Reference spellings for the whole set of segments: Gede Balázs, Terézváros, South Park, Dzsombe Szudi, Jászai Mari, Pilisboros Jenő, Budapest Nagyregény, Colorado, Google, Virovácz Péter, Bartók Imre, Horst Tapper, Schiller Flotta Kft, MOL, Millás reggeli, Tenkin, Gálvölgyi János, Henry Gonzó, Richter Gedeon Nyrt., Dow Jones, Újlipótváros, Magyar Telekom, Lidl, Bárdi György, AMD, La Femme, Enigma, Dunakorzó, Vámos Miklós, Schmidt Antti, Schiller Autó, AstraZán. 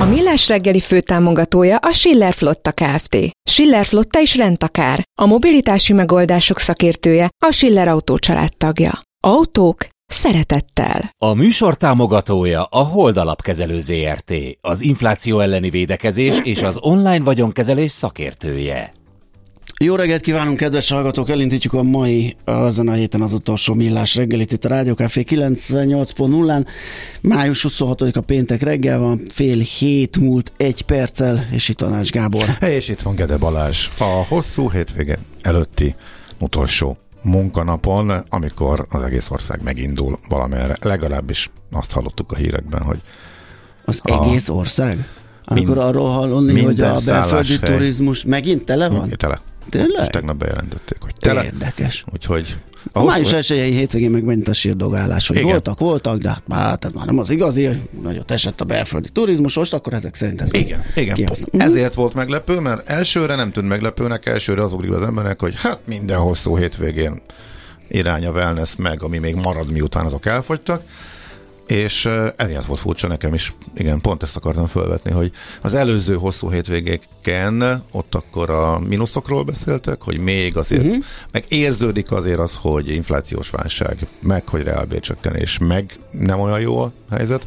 A Millás reggeli főtámogatója a Schiller Flotta Kft. Schiller Flotta is rendtakár. A mobilitási megoldások szakértője a Schiller Autó család tagja. Autók szeretettel. A műsor támogatója a Hold Alapkezelő ZRT, az infláció elleni védekezés és az online vagyonkezelés szakértője. Jó reggelt kívánunk, kedves hallgatók! Elindítjuk a mai, ezen a héten az utolsó Millás reggelit itt a Rádió Café 98.0-án. Május 26-a péntek reggel van, 6:07 és itt van Ács Gábor. És itt van Gede Balázs. A hosszú hétvége előtti utolsó munkanapon, amikor az egész ország megindul valamerre. Legalábbis azt hallottuk a hírekben, hogy... Az egész ország? Amikor arról hallani, hogy a belföldi turizmus megint tele van? Tele. Tényleg? És tegnap bejelentették, hogy tele. Érdekes. Úgyhogy... A május 1-i hétvégén meg megint a sírdogálás, hogy igen. voltak, de hát ez már nem az igazi, hogy nagyot esett a belföldi turizmus, most akkor ezek szerint ez igen. Ezért volt meglepő, mert elsőre nem tűnt meglepőnek, elsőre az ugrik az embernek, hogy hát minden hosszú hétvégén irány a wellness meg, ami még marad, miután azok elfogytak. És emiatt volt furcsa nekem is, igen, pont ezt akartam felvetni, hogy az előző hosszú hétvégéken ott akkor a mínuszokról beszéltek, hogy még azért, meg érződik azért az, hogy inflációs válság, meg hogy reálbércsökkenés, meg nem olyan jó a helyzet,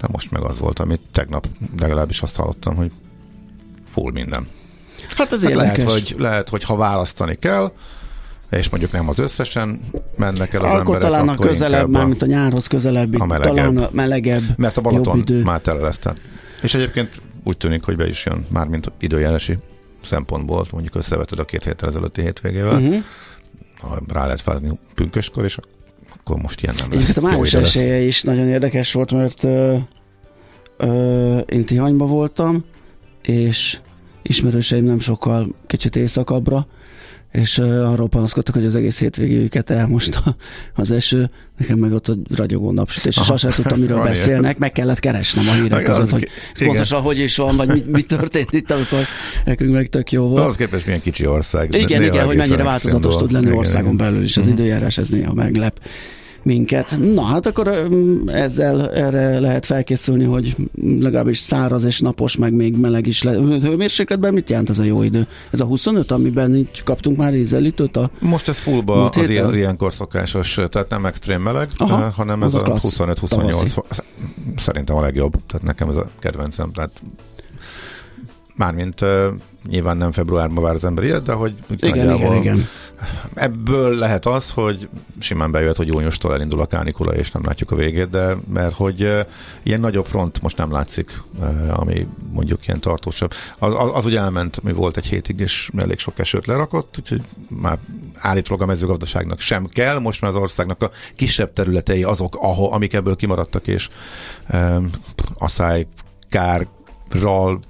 de most meg az volt, amit tegnap legalábbis azt hallottam, hogy full minden. Hát ez érdekes. Lehet, hogy ha választani kell, és mondjuk nem az összesen mennek el az emberek, talán akkor közelebb, már mint a nyárhoz közelebb, talán a melegebb, mert a Balaton már tele lesz. És egyébként úgy tűnik, hogy be is jön, már mint időjárási szempontból, mondjuk összeveted a 2 héttel ezelőtti hétvégével, rá lehet fázni pünköskor, és akkor most ilyen nem lesz. És a május esélye is nagyon érdekes volt, mert én Tihanyban voltam, és ismerőseim nem sokkal, kicsit éjszakabbra, és arról panaszkodtak, hogy az egész hétvégéjüket elmosta az eső, nekem meg ott a ragyogó napsütés, és azt sem tudtam, miről beszélnek, meg kellett keresnem a hírek között, hogy pontosan hogy is van, vagy mi történt itt, amikor nekünk meg tök jó volt. Az képest milyen kicsi ország. Igen, hogy mennyire változatos tud lenni országon belül is, az időjárás ez néha meglep minket. Na hát akkor ezzel erre lehet felkészülni, hogy legalábbis száraz és napos, meg még meleg is lesz. Hőmérsékletben mit jelent ez a jó idő? Ez a 25, amiben így kaptunk már ízelítőt? Most ez fullba az ilyen korszokásos, tehát nem extrém meleg, hanem ez a 25-28. Szerintem a legjobb, tehát nekem ez a kedvencem, tehát mármint nyilván nem februárban vár az ember ilyet, de hogy igen. Ebből lehet az, hogy simán bejöhet, hogy júniustól elindul a kánikula, és nem látjuk a végét, de mert hogy ilyen nagyobb front most nem látszik, ami mondjuk ilyen tartósabb. Az ugye elment, mi volt egy hétig, és elég sok esőt lerakott, úgyhogy már állítólag a mezőgazdaságnak sem kell, most már az országnak a kisebb területei azok, amik ebből kimaradtak, és asálykárral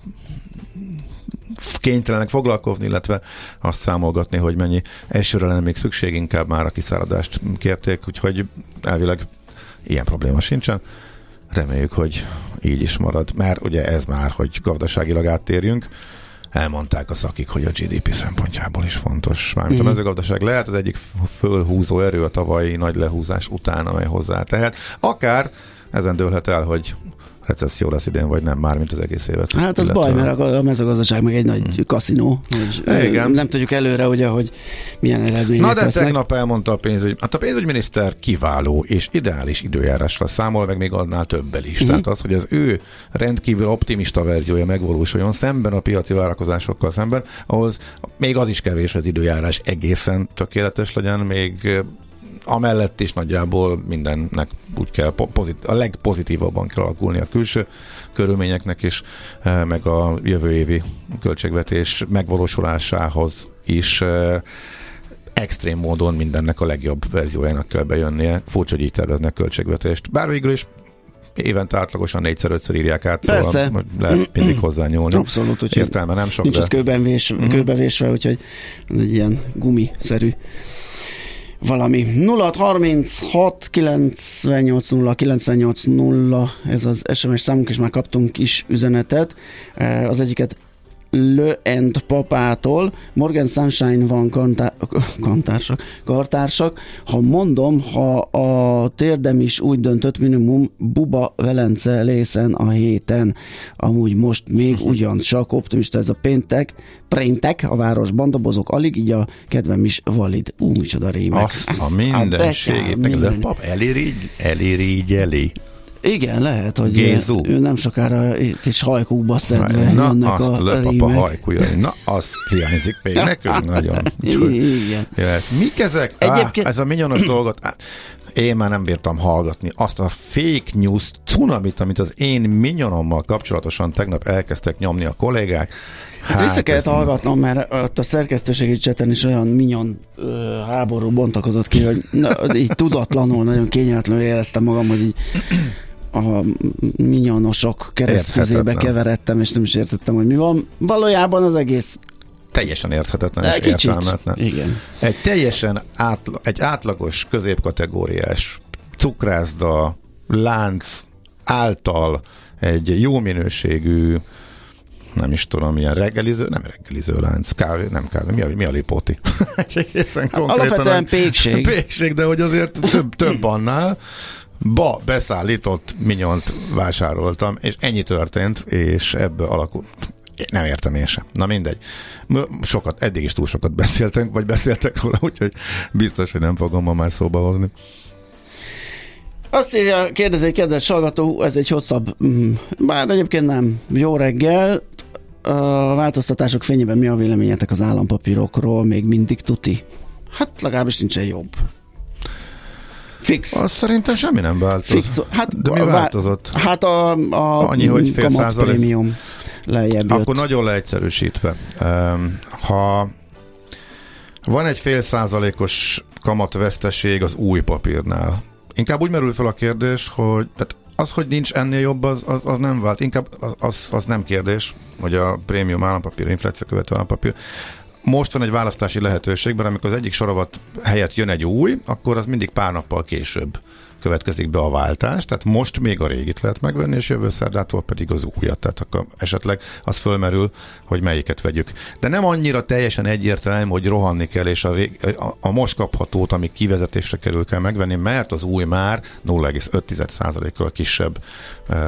kénytelenek foglalkozni, illetve azt számolgatni, hogy mennyi esőre lenne még szükség, inkább már a kiszáradást kérték, úgyhogy elvileg ilyen probléma sincsen. Reméljük, hogy így is marad, mert ugye ez már, hogy gazdaságilag áttérjünk, elmondták a szakik, hogy a GDP szempontjából is fontos. Mármint a mezőgazdaság lehet az egyik fölhúzó erő a tavalyi nagy lehúzás után, amely hozzá tehet. Akár ezen dőlhet el, hogy recesszió lesz idén, vagy nem, már mint az egész évet. Hát az baj, mert a mezőgazdaság meg egy nagy kaszinó. Igen. Nem tudjuk előre, ugye, hogy milyen eredmények lesznek. Na de tegnap elmondta a pénzügyminiszter kiváló és ideális időjárásra számol, meg még annál többel is. Tehát az, hogy az ő rendkívül optimista verziója megvalósuljon szemben a piaci várakozásokkal szemben, ahhoz még az is kevés, az időjárás egészen tökéletes legyen, még amellett is nagyjából mindennek úgy kell, a legpozitívabban kell alakulni a külső körülményeknek is, meg a jövő évi költségvetés megvalósulásához is extrém módon mindennek a legjobb verziójának kell bejönnie. Furcsa, hogy így terveznek költségvetést. Bár végül is évente átlagosan 4-5-szer írják át, persze. Szóval lehet mindig hozzányúlni. Abszolút, úgyhogy értelme nem sok, nincs de... kőben vésve, úgyhogy ez egy ilyen gumiszerű valami. 0636 98 0 98 0, ez az SMS számunk, és már kaptunk is üzenetet. Az egyiket Le and Papától. Morgan Sunshine van kartársak. Ha mondom, ha a térdem is úgy döntött, minimum Buba Velence lészen a héten. Amúgy most még ugyancsak optimista ez a péntek a városban, dobozok alig, így a kedvem is valid. Micsoda rémek. Azt a mindenségét. Minden. Pap elirigyeli. Igen, lehet, hogy ő nem sokára itt is hajkúba szedve. Na, azt a löpapa hajkújai. Na, az hiányzik még nekünk nagyon. Igen. Mik ezek? Egyébként... ez a minyonos dolgot... Én már nem bírtam hallgatni azt a fake news cunamit, amit az én minyonommal kapcsolatosan tegnap elkezdtek nyomni a kollégák. Hát vissza kellett hallgatnom, mert ott a szerkesztőségi cseten is olyan minyon háború bontakozott ki, hogy így tudatlanul, nagyon kényelmetlenül éreztem magam, hogy így a minyonosok keresztüzébe keveredtem, és nem is értettem, hogy mi van. Valójában az egész teljesen érthetetlen és értelmetlen. Igen. Egy teljesen átlagos, középkategóriás cukrászda, lánc által egy jó minőségű, nem is tudom, ilyen reggeliző lánc, kávé, nem kávé, mi a lipóti? Alapvetően pékség. Pékség, de hogy azért több annál. Beszállított minyont vásároltam, és ennyi történt, és ebből alakult. Nem értem én sem. Na mindegy. Sokat, eddig is túl sokat beszéltünk, vagy beszéltek róla, úgyhogy biztos, hogy nem fogom ma már szóba hozni. Azt írja, kérdezi egy kedves hallgató, ez egy hosszabb, bár egyébként nem. Jó reggel. A változtatások fényében mi a véleményetek az állampapírokról? Még mindig tuti? Hát legalábbis nincsen jobb. Fix. Azt szerintem semmi nem változott. Fix. Hát, de mi változott? Hát annyi, hogy fél százalék. Akkor nagyon leegyszerűsítve. Ha van egy 0,5%-os kamatveszteség az új papírnál, inkább úgy merül fel a kérdés, hogy az, hogy nincs ennél jobb, az nem vált. Inkább az nem kérdés, hogy a prémium állampapír, infláció követő állampapír. Most van egy választási lehetőségben, amikor az egyik sorolat helyett jön egy új, akkor az mindig pár nappal később következik be a váltás, tehát most még a régit lehet megvenni, és jövő szerdától pedig az újat, tehát akkor esetleg az fölmerül, hogy melyiket vegyük. De nem annyira teljesen egyértelmű, hogy rohanni kell, és a most kaphatót, ami kivezetésre kerül, kell megvenni, mert az új már 0,5%-kal kisebb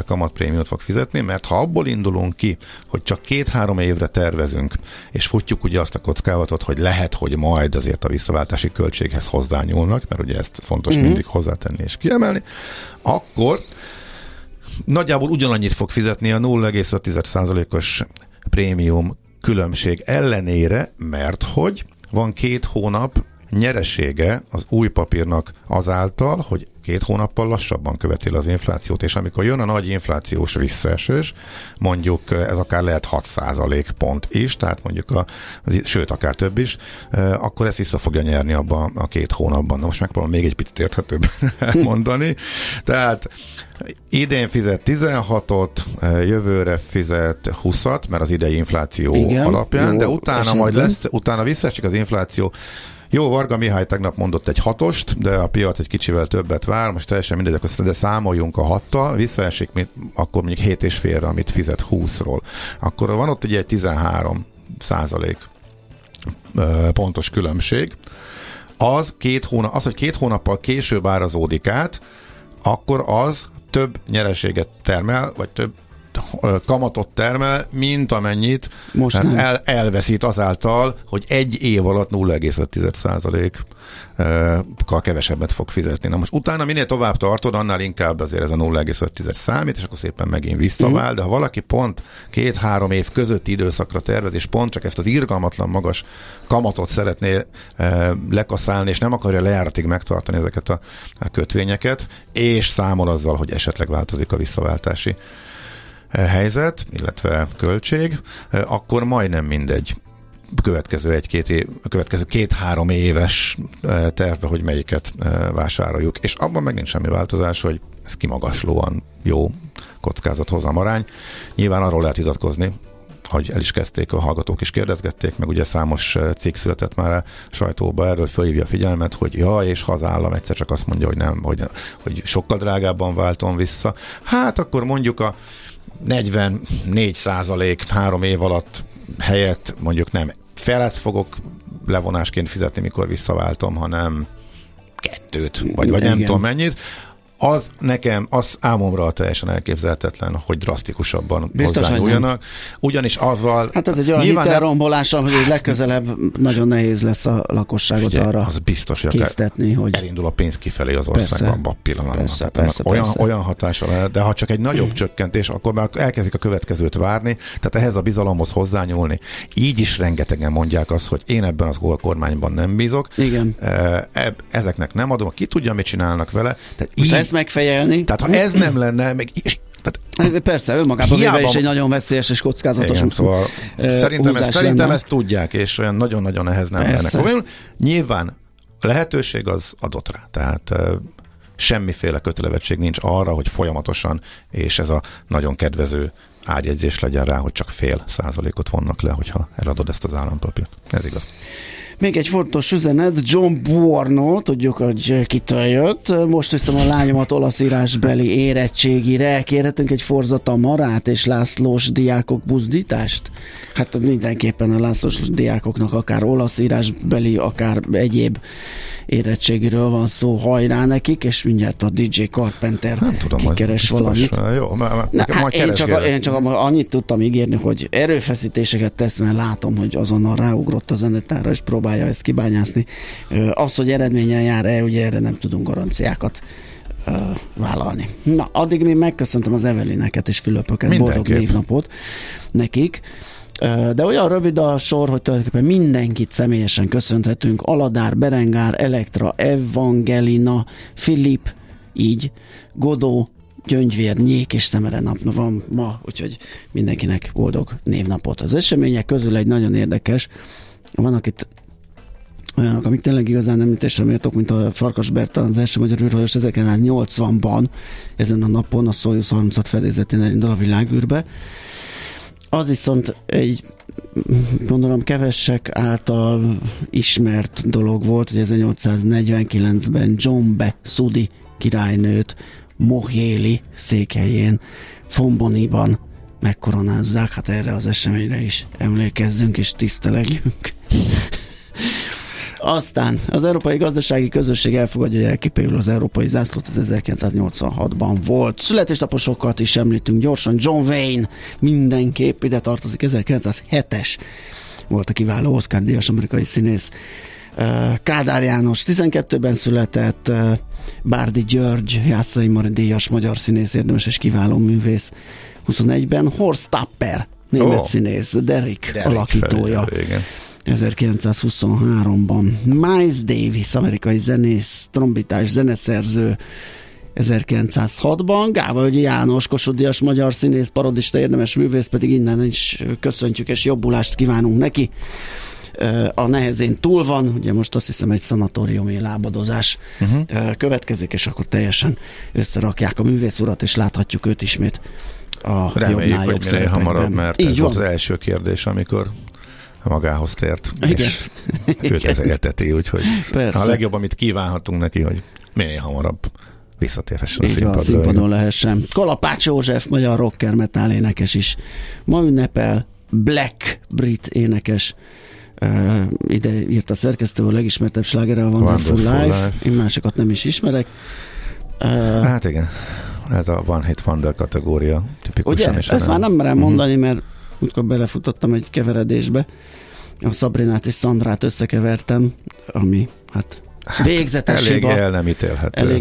kamatprémiót fog fizetni, mert ha abból indulunk ki, hogy csak 2-3 évre tervezünk, és futjuk ugye azt a kockázatot, hogy lehet, hogy majd azért a visszaváltási költséghez hozzányúlnak, mert ugye ezt fontos mindig hozzátenni és kiemelni, akkor nagyjából ugyanannyit fog fizetni a 0,5%-os prémium különbség ellenére, mert hogy van 2 hónap nyeresége az új papírnak azáltal, hogy 2 hónappal lassabban követi az inflációt, és amikor jön a nagy inflációs visszaesés, mondjuk ez akár lehet 6% pont is, tehát mondjuk sőt, akár több is, akkor ezt vissza fogja nyerni abban a 2 hónapban. Na most megpróbálom még egy picit érthetőbben mondani. Tehát idén fizet 16-ot, jövőre fizet 20-at, mert az idei infláció alapján, jó, de utána majd utána visszaesik az infláció. Jó, Varga Mihály tegnap mondott egy 6-ost, de a piac egy kicsivel többet vár, most teljesen mindegy, de számoljunk a 6-tal, visszaesik, akkor mondjuk 7,5-re, amit fizet 20-ról. Akkor van ott ugye egy 13 százalék pontos különbség. Az, hogy 2 hónappal később árazódik át, akkor az több nyereséget termel, vagy több kamatot termel, mint amennyit most elveszít azáltal, hogy egy év alatt 0,5%-kal kevesebbet fog fizetni. Na most utána minél tovább tartod, annál inkább azért ez a 0,5 számít, és akkor szépen megint visszavál, de ha valaki pont 2-3 év közötti időszakra tervez, és pont csak ezt az irgalmatlan magas kamatot szeretné lekaszálni, és nem akarja lejáratig megtartani ezeket a kötvényeket, és számol azzal, hogy esetleg változik a visszaváltási helyzet, illetve költség, akkor majdnem mindegy következő 2-3 éves tervbe, hogy melyiket vásároljuk. És abban meg nincs semmi változás, hogy ez kimagaslóan jó kockázathozamorány. Nyilván arról lehet vitatkozni, hogy el is kezdték, a hallgatók is kérdezgették, meg ugye számos cikk született már a sajtóba, erről fölhívja a figyelmet, hogy jaj, és hazállam, egyszer csak azt mondja, hogy nem, hogy sokkal drágábban váltom vissza. Hát akkor mondjuk a 44% 3 év alatt helyett mondjuk nem felet fogok levonásként fizetni, mikor visszaváltom, hanem 2-t, vagy nem tudom mennyit. Az nekem, az álmomra teljesen elképzelhetetlen, hogy drasztikusabban hozzányúljanak. Ugyanis azzal... Hát ez egy olyan hitelrombolása, hogy legközelebb nagyon nehéz lesz a lakosságot arra késztetni, hogy... elindul a pénz kifelé az országban abban a pillanatban. Olyan hatása lehet, de ha csak egy nagyobb csökkentés, akkor már elkezdik a következőt várni, tehát ehhez a bizalomhoz hozzányúlni. Így is rengetegen mondják azt, hogy én ebben az kormányban nem bízok. Igen. Ezeknek nem adom, ki tudja, mit csinálnak vele. Tehát megfejelni. Tehát ha ez nem lenne, persze, önmagában véve is egy nagyon veszélyes és kockázatos. Igen, szóval szerintem ezt tudják, és olyan nagyon-nagyon ehhez nem lennek. Nyilván lehetőség az adott rá, tehát semmiféle kötelevetség nincs arra, hogy folyamatosan, és ez a nagyon kedvező ágyjegyzés legyen rá, hogy csak 0,5% vonnak le, hogyha eladod ezt az állampapírt. Ez igaz. Még egy fontos üzenet, John Buorno, tudjuk, hogy kitől jött. Most hiszem a lányomat olaszírásbeli érettségire. Kérhetünk egy Forzata Marát és Lászlós diákok buzdítást? Hát mindenképpen a Lászlós diákoknak akár olaszírásbeli, akár egyéb érettségiről van szó, hajrá nekik, és mindjárt a DJ Carpenter nem tudom, kikeres valamit. Jó, én csak annyit tudtam ígérni, hogy erőfeszítéseket tesz, mert látom, hogy azonnal ráugrott a zenetára, és próbálja ezt kibányászni. Az, hogy eredménnyel jár-e, ugye erre nem tudunk garanciákat vállalni. Na, addig mi megköszöntöm az Evelineket és Fülöpöket, mindenképp. Boldog névnapot nekik. De olyan rövid a sor, hogy tulajdonképpen mindenkit személyesen köszönhetünk. Aladár, Berengár, Elektra, Evangelina, Filip, így, Godó, Gyöngyvér, Nyék és Szemere nap van ma, úgyhogy mindenkinek boldog névnapot. Az események közül egy nagyon érdekes, vannak itt olyanok, amik tényleg igazán említésre mértek, mint a Farkas Bertalan, az első magyar űrhajós 1980-ban, ezen a napon a Szojuz 30 fedélzetén elindul a világűrbe. Az viszont egy, gondolom, kevesek által ismert dolog volt, hogy 1849-ben Dzsombe Szudi királynőt Mohéli székhelyén, Fomboniban megkoronázzák, hát erre az eseményre is emlékezzünk és tisztelegjünk. Aztán az Európai Gazdasági Közösség elfogadja, hogy elképül az Európai Zászlót, az 1986-ban volt. Születésnaposokat is említünk gyorsan. John Wayne mindenképp ide tartozik, 1907-es volt a kiváló Oscar-díjas amerikai színész. Kádár János 12-ben született, Bárdi György, Jászai Mari díjas magyar színész, érdemes és kiváló művész 21-ben, Horst Tapper, német színész, Derek alakítója. 1923-ban. Miles Davis, amerikai zenész, trombitás, zeneszerző 1906-ban. Gálvölgyi János, Kossuth-díjas magyar színész, parodista, érdemes művész, pedig innen is köszöntjük és jobbulást kívánunk neki. A nehezén túl van, ugye most azt hiszem egy szanatóriumi lábadozás következik, és akkor teljesen összerakják a művész urat, és láthatjuk őt ismét a reméljük, hogy minél hamarabb, mert így ez van. Volt az első kérdés, amikor magához tért, és őt ez élteti, úgyhogy persze. A legjobb, amit kívánhatunk neki, hogy minél hamarabb visszatérhessen a színpadra. Így van, színpadon lehessen. Kalapács József, magyar rocker metal énekes is ma ünnepel, Black brit énekes. Ide írt a szerkesztő, a legismertebb slágere a Wonderful Life. Én másokat nem is ismerek. Hát igen, ez a One Hit Wonder kategória. Tipikusan is. Ezt már nem merem mondani, mert úgykor belefutottam egy keveredésbe. A Szabrinát és Szandrát összekevertem, ami hát végzetes hiba. Elég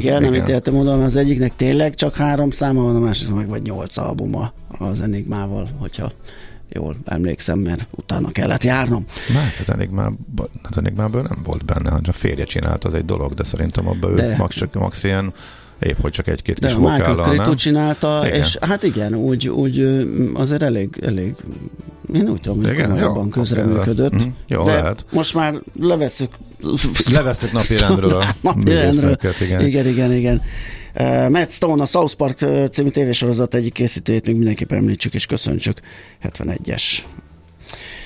el nem ítélhető. Mondom, az egyiknek tényleg csak 3 száma van, a másiknak meg vagy 8 albuma az Enigmával, hogyha jól emlékszem, mert utána kellett járnom. Hát az Enigmából nem volt benne, hogy a férje csinált, az egy dolog, de szerintem abban ő max ilyen épp, hogy csak egy-két kis vokállal. De a Michael Crichton csinálta, igen. És hát igen, úgy azért elég, én úgy tudom, hogy komolyabban közreműködött. Jó, lehet. Most már levesszük napirendről. Igen. Matt Stone, a South Park című tévésorozat egyik készítőjét még mindenképpen említsük és köszöntsük. 71-es.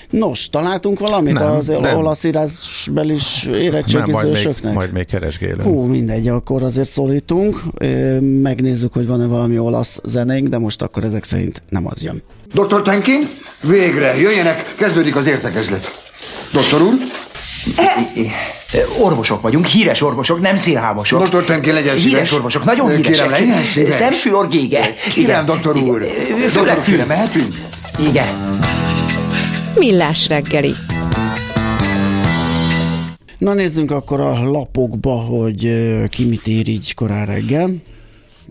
Nos, találtunk valamit az olaszírásbeli érettségizősöknek? Majd még keresgélünk. Hú, mindegy, akkor azért szólítunk. Megnézzük, hogy van-e valami olasz zenénk, de most akkor ezek szerint nem az jön. Dr. Tenkin, végre jöjjenek, kezdődik az értekezlet. Doktor úr? Orvosok vagyunk, híres orvosok, nem szélhámosok. Doktor Tenkin, legyen szíves. Híres orvosok, nagyon híresek. Kérem, legyen szíves. Szemfülorgége. Kérem, doktor úr. Doktor, kérem, mehetünk? Igen. Millás reggeli. Na nézzünk akkor a lapokba, hogy ki mit ír így korán reggel.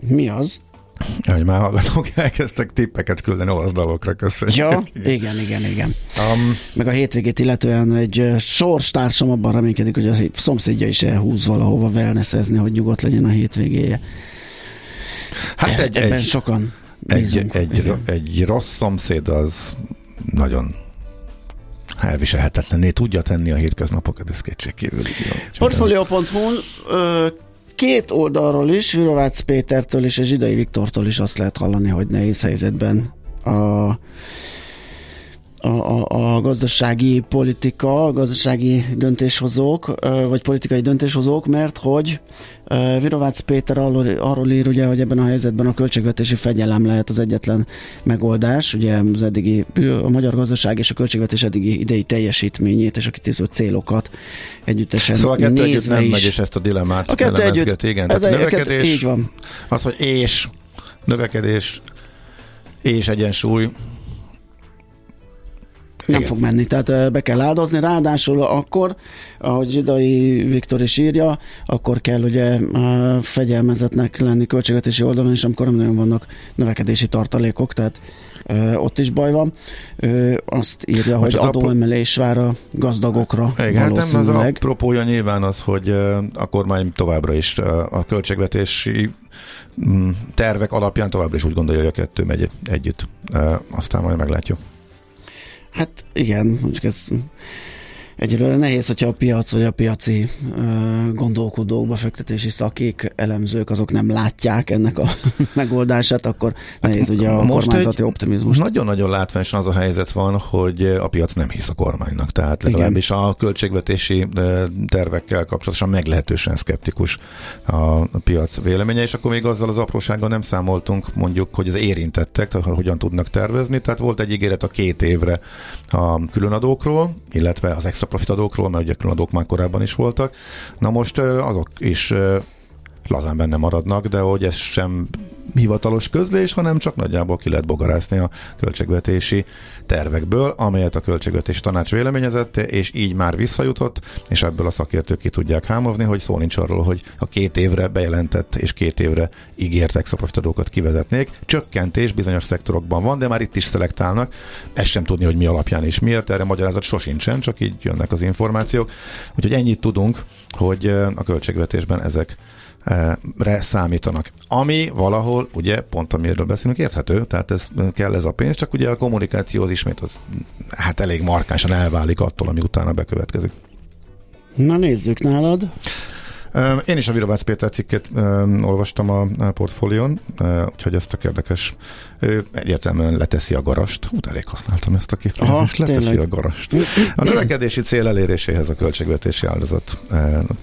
Mi az? Hogy már hallgatók elkezdtek tippeket küldeni olasz dalokra, köszönjük. Ja, igen. Meg a hétvégét illetően egy sorstársam abban reménykedik, hogy a szomszédja is elhúz valahova wellnessezni, hogy nyugodt legyen a hétvégéje. Hát ebben sokan nézünk. Egy rossz szomszéd az nagyon elviselhetetlenné tudja tenni a hétköznapokat, ez kétségkívül. Portfolio.hu 2 oldalról is, Virovácz Pétertől és Zsidai Viktortól is azt lehet hallani, hogy nehéz helyzetben a gazdasági politika, a gazdasági döntéshozók, vagy politikai döntéshozók, mert hogy Virovácz Péter arról ír, ugye, hogy ebben a helyzetben a költségvetési fegyelem lehet az egyetlen megoldás. Ugye az eddigi, a magyar gazdaság és a költségvetés eddigi idei teljesítményét és a kitűző célokat együttesen szóval nézve is. Szóval nem megy, és ezt a dilemmát elemezget. Igen, ez tehát növekedés, így van. Az, hogy és növekedés és egyensúly, nem fog menni, tehát be kell áldozni. Ráadásul akkor, ahogy Zsidai Viktor is írja, akkor kell ugye fegyelmezetnek lenni költségvetési oldalon, és amikor nem nagyon vannak növekedési tartalékok, tehát ott is baj van. Azt írja, most hogy adóemelés vár a gazdagokra valószínűleg. Hát az apropója nyilván az, hogy a kormány továbbra is a költségvetési tervek alapján továbbra is úgy gondolja, hogy a 2 megy együtt. Aztán majd meglátjuk. Hát igen, mondjuk ez egyelőre nehéz, hogyha a piac vagy a piaci gondolkodók, befektetési szakik, elemzők, azok nem látják ennek a megoldását, akkor nehéz ugye a kormányzati optimizmus. Nagyon-nagyon látványosan az a helyzet van, hogy a piac nem hisz a kormánynak, tehát legalábbis a költségvetési tervekkel kapcsolatosan meglehetősen szkeptikus a piac véleménye, és akkor még azzal az aprósággal nem számoltunk, mondjuk, hogy az érintettek, tehát hogyan tudnak tervezni, tehát volt egy ígéret a 2 évre a különadókról, illetve az extra profitadókról, mert ugye különadók már korábban is voltak. Na most azok is lazán benne maradnak, de hogy ez sem hivatalos közlés, hanem csak nagyjából ki lehet bogarászni a költségvetési tervekből, amelyet a költségvetési tanács véleményezett, és így már visszajutott, és ebből a szakértők ki tudják hámozni, hogy szó nincs arról, hogy a 2 évre bejelentett és 2 évre ígért extra profitadókat kivezetnék. Csökkentés bizonyos szektorokban van, de már itt is szelektálnak. Ezt sem tudni, hogy mi alapján és miért, erre magyarázat sosincsen, csak így jönnek az információk. Úgyhogy ennyit tudunk, hogy a költségvetésben ezekre számítanak. Ami valahol, ugye, pont amiről beszélünk, érthető, tehát ez a pénz, csak ugye a kommunikáció az ismét az elég markánsan elválik attól, ami utána bekövetkezik. Na nézzük nálad. Én is a Virovácz Péter cikkét olvastam a portfólión, úgyhogy ez tök érdekes. Ő egyértelműen leteszi a garast. Elég használtam ezt a kifejezést. Leteszi a garast. A növekedési cél eléréséhez a költségvetési áldozat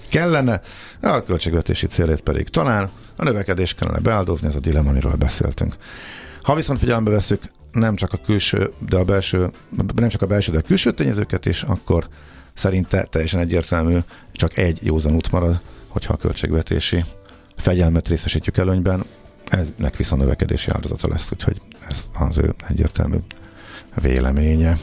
kellene, a költségvetési célét pedig talán a növekedés kellene beáldozni, ez a dilemma, amiről beszéltünk. Ha viszont figyelembe veszük, nem csak a külső, de a belső, nem csak a belső, de a külső tényezőket is, akkor szerinte teljesen egyértelmű, csak egy józan út marad, hogyha a költségvetési fegyelmet részesítjük előnyben, eznek viszont növekedési áldozata lesz, úgyhogy ez az ő egyértelmű véleménye.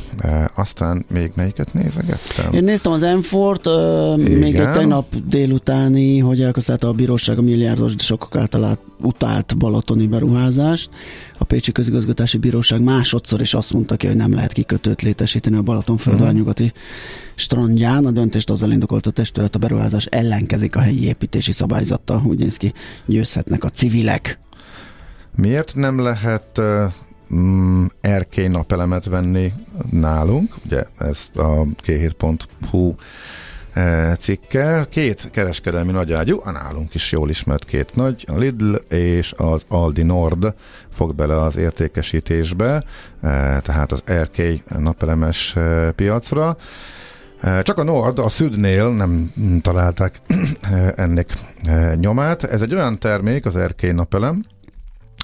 Aztán még melyiket nézegettem? Én néztem az M4-t, még egy tegnap délutáni, hogy elköszállt a bíróság a milliárdosok által utált balatoni beruházást. A Pécsi Közigazgatási Bíróság másodszor is azt mondta ki, hogy nem lehet kikötőt létesíteni a Balatonföldvár nyugati strandján. A döntést azzal indokolt a testület, a beruházás ellenkezik a helyi építési szabályzattal. Úgy néz ki, győzhetnek a civilek. Miért nem lehet erkély napelemet venni nálunk, ugye ez a k7.hu cikke, két kereskedelmi nagyágyú, a nálunk is jól ismert két nagy, a Lidl és az Aldi Nord fog bele az értékesítésbe, tehát az erkély napelemes piacra. Csak a Nord, a Südnél nem találták ennek nyomát. Ez egy olyan termék, az erkély napelem,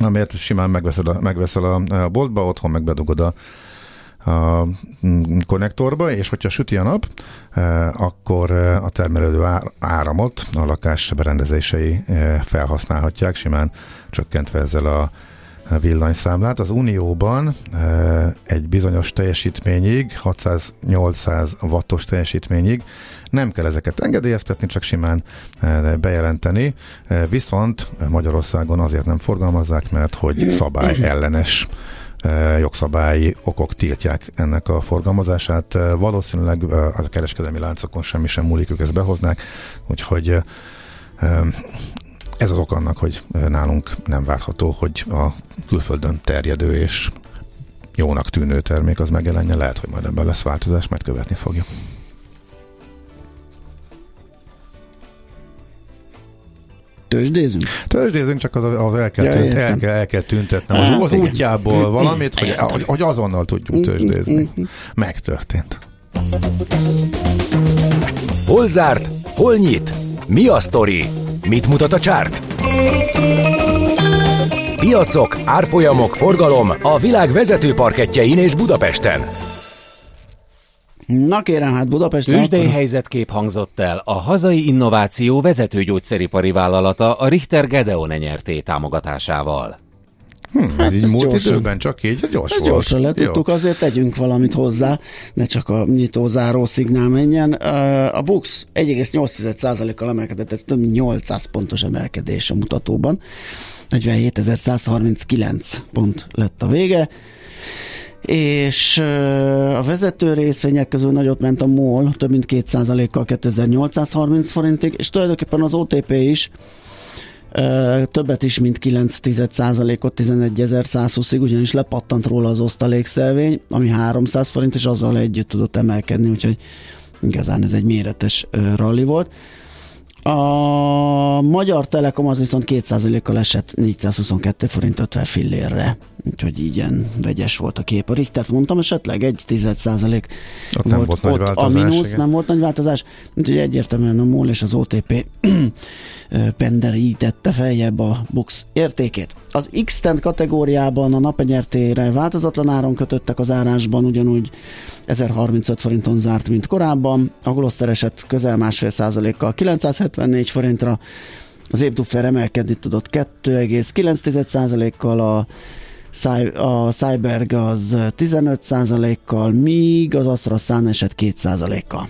amelyet simán megveszel a boltba, otthon meg bedugod a konnektorba, és hogyha süti a nap, akkor a termelődő áramot a lakás berendezései felhasználhatják, simán csökkentve ezzel a villanyszámlát. Az Unióban egy bizonyos teljesítményig, 600-800 wattos teljesítményig nem kell ezeket engedélyeztetni, csak simán bejelenteni, viszont Magyarországon azért nem forgalmazzák, mert hogy szabályellenes jogszabályi okok tiltják ennek a forgalmazását. Valószínűleg a kereskedelmi láncokon semmi sem múlik, ők ezt behoznák, úgyhogy ez az ok annak, hogy nálunk nem várható, hogy a külföldön terjedő és jónak tűnő termék az megjelenje. Lehet, hogy majd ebben lesz változás, majd követni fogja. Tőzsdézünk? Tőzsdézünk, csak az el kell tüntetnem az útjából valamit, hogy azonnal tudjunk tőzsdézni. Megtörtént. Hol zárt? Hol nyit? Mi a sztori? Mit mutat a csárt? Piacok, árfolyamok, forgalom a világ vezető parkettjein és Budapesten. Na kérem, hát Budapesten... Tőzsdei helyzetkép hangzott el. A hazai innováció vezető gyógyszeripari vállalata a Richter Gedeon Nyrt. Támogatásával. Hát így múlt időben csak így, gyors volt. Gyorsan letudtuk, azért tegyünk valamit hozzá, ne csak a nyitó-záró szignál menjen. A BUX 1,8%-kal emelkedett, ez több mint 800 pontos emelkedés a mutatóban. 47.139 pont lett a vége. És a vezető részvények közül nagyot ment a MOL, több mint 2%-kal 2830 forintig, és tulajdonképpen az OTP is többet is, mint 9%-ot 11.120-ig, ugyanis lepattant róla az osztalékszelvény, ami 300 forint, és azzal együtt tudott emelkedni, úgyhogy igazán ez egy méretes rally volt. A Magyar Telekom az viszont 2%-kal esett 422 forint 50 fillérre, úgyhogy igen, vegyes volt a kép. A Richtert mondtam, esetleg 1,1% volt ott a mínusz, nem volt nagy változás, úgyhogy egyértelműen a MOL és az OTP penderítette feljebb a BUX értékét. Az X-Tent kategóriában a napenyertére változatlan áron kötöttek az árásban, ugyanúgy 1035 forinton zárt, mint korábban. A Gloster esett közel 1,5%-kal 974 forintra, az Ébduffer emelkedni tudott 2,9%-kal, a Cyberg az 15%-kal, míg az AstraZán esett 2%-kal.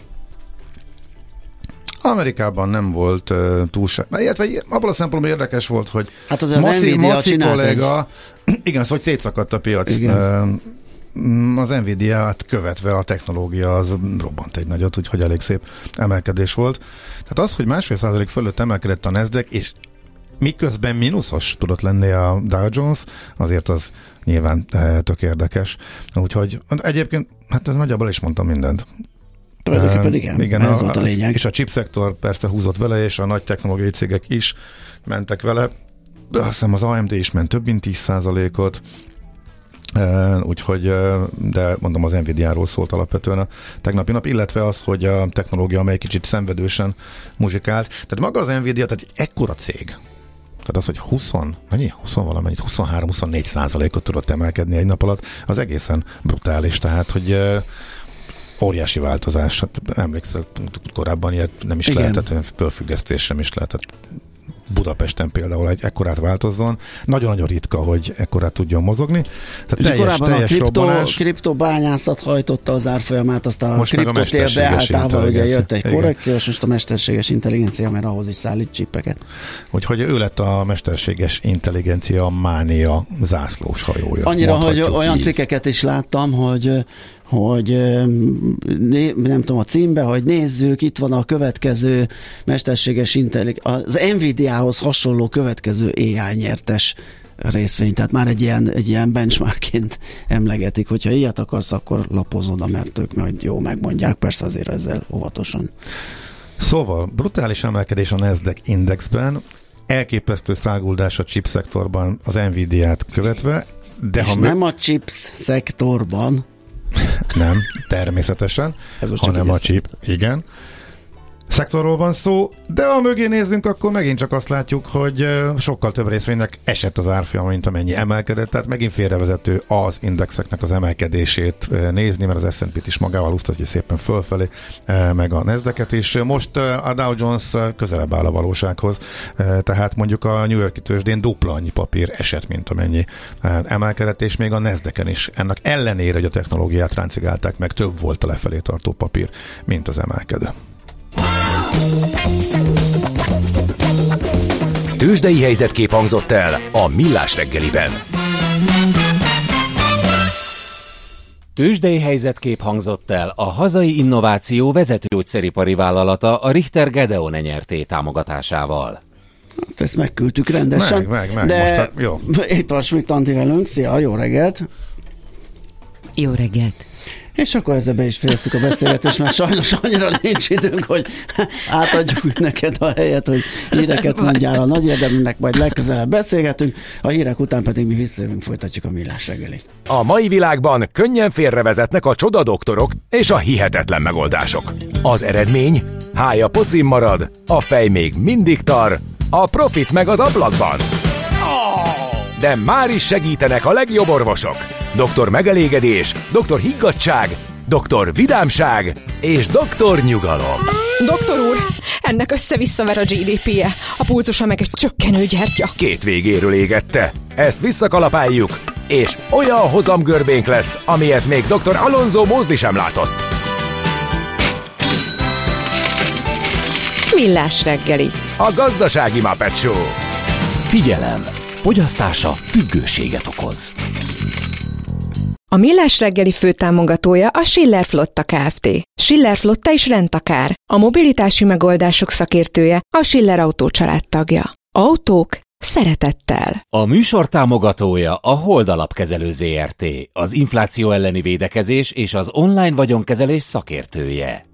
Amerikában nem volt túlság. Illetve abban a szempontból érdekes volt, hogy hát az Moci kolléga, igen, szóval szétszakadt a piac. Az Nvidia-t követve a technológia az robbant egy nagyot, úgyhogy elég szép emelkedés volt. Tehát az, hogy 1,5% fölött emelkedett a NASDAQ, és miközben mínuszos tudott lenni a Dow Jones, azért az nyilván tök érdekes. Úgyhogy egyébként, hát ez nagyjából is mondtam mindent. Tulajdonképpen igen, ez volt a lényeg. És a chipszektor persze húzott vele, és a nagy technológiai cégek is mentek vele. De azt hiszem az AMD is ment több mint 10%-ot, úgyhogy, de mondom, az Nvidia-ról szólt alapvetően a tegnapi nap, illetve az, hogy a technológia, amely kicsit szenvedősen muzsikált. Tehát maga az Nvidia, tehát egy ekkora cég, Tehát az, hogy 23-24% tudott emelkedni egy nap alatt, az egészen brutális. Tehát, hogy óriási változás. Hát emlékszel, korábban ilyet nem is lehetett, fölfüggesztés nem is lehetett. Budapesten például egy ekkorát változzon. Nagyon-nagyon ritka, hogy ekkorát tudjon mozogni. Tehát teljes robbanás. A kriptobányászat hajtotta az árfolyamát, aztán most a kriptotérbe álltával ugye jött egy korrekciós, most a mesterséges intelligencia, mert ahhoz is szállít csipeket. Úgyhogy ő lett a mesterséges intelligencia mánia zászlós hajója. Annyira, hogy olyan így cikkeket is láttam, hogy nem tudom a címbe, hogy nézzük, itt van a következő mesterséges intelligencia, az Nvidia-hoz hasonló következő AI nyertes részvény, tehát már egy ilyen benchmarkként emlegetik, hogyha ilyet akarsz, akkor lapozod, mert ők majd jó megmondják, persze azért ezzel óvatosan. Szóval brutális emelkedés a NASDAQ indexben, elképesztő száguldás a chip szektorban az Nvidia-t követve, de és nem a chips szektorban, nem, természetesen, hanem a chip. Igen. Szektorról van szó, de ha mögé nézzünk, akkor megint csak azt látjuk, hogy sokkal több részvénynek esett az árfolyama, mint amennyi emelkedett, tehát megint félrevezető az indexeknek az emelkedését nézni, mert az S&P-t is magával úsztatja szépen fölfelé, meg a NASDAQ-et is. Most a Dow Jones közelebb áll a valósághoz, tehát mondjuk a New York-i tőzsdén dupla annyi papír esett, mint amennyi emelkedett, és még a NASDAQ-en is. Ennek ellenére, hogy a technológiát ráncigálták, meg több volt a lefelé tartó papír, mint az emelkedő. Tőzsdei helyzetkép hangzott el a Millás reggeliben. Tőzsdei helyzetkép hangzott el a hazai innováció vezető gyógyszeripari vállalata a Richter Gedeon Nyrt. Támogatásával. Hát ezt megküldtük rendesen. Meg. De most jó. Itt van Schmidt Antti velünk. Szia, jó reggelt! Jó reggelt! És akkor ezzel be is fejeztük a beszélgetést, mert sajnos annyira nincs időnk, hogy átadjuk neked a helyet, hogy híreket mondjál a nagy érdeműnek, majd legközelebb beszélgetünk, a hírek után pedig mi visszajövünk, folytatjuk a Millás reggelit. A mai világban könnyen félrevezetnek a csodadoktorok és a hihetetlen megoldások. Az eredmény? Hája pocim marad, a fej még mindig tar, a profit meg az ablakban. De már is segítenek a legjobb orvosok. Doktor megelégedés, doktor higgadtság, doktor vidámság és doktor nyugalom. Doktor úr, ennek össze-visszaver a GDP-je, a pulzusa meg egy csökkenő gyertya. Két végéről égette. Ezt visszakalapáljuk, és olyan hozamgörbénk lesz, amilyet még doktor Alonso Mózdi sem látott. Millás reggeli. A gazdasági Muppet Show. Figyelem! Fogyasztása függőséget okoz. A Millás reggeli főtámogatója a Schiller Flotta Kft. Schiller Flotta is rendtakár, a mobilitási megoldások szakértője, a Schiller Autó családtagja. Autók szeretettel. A műsor támogatója a Hold Alapkezelő ZRT, az infláció elleni védekezés és az online vagyonkezelés szakértője.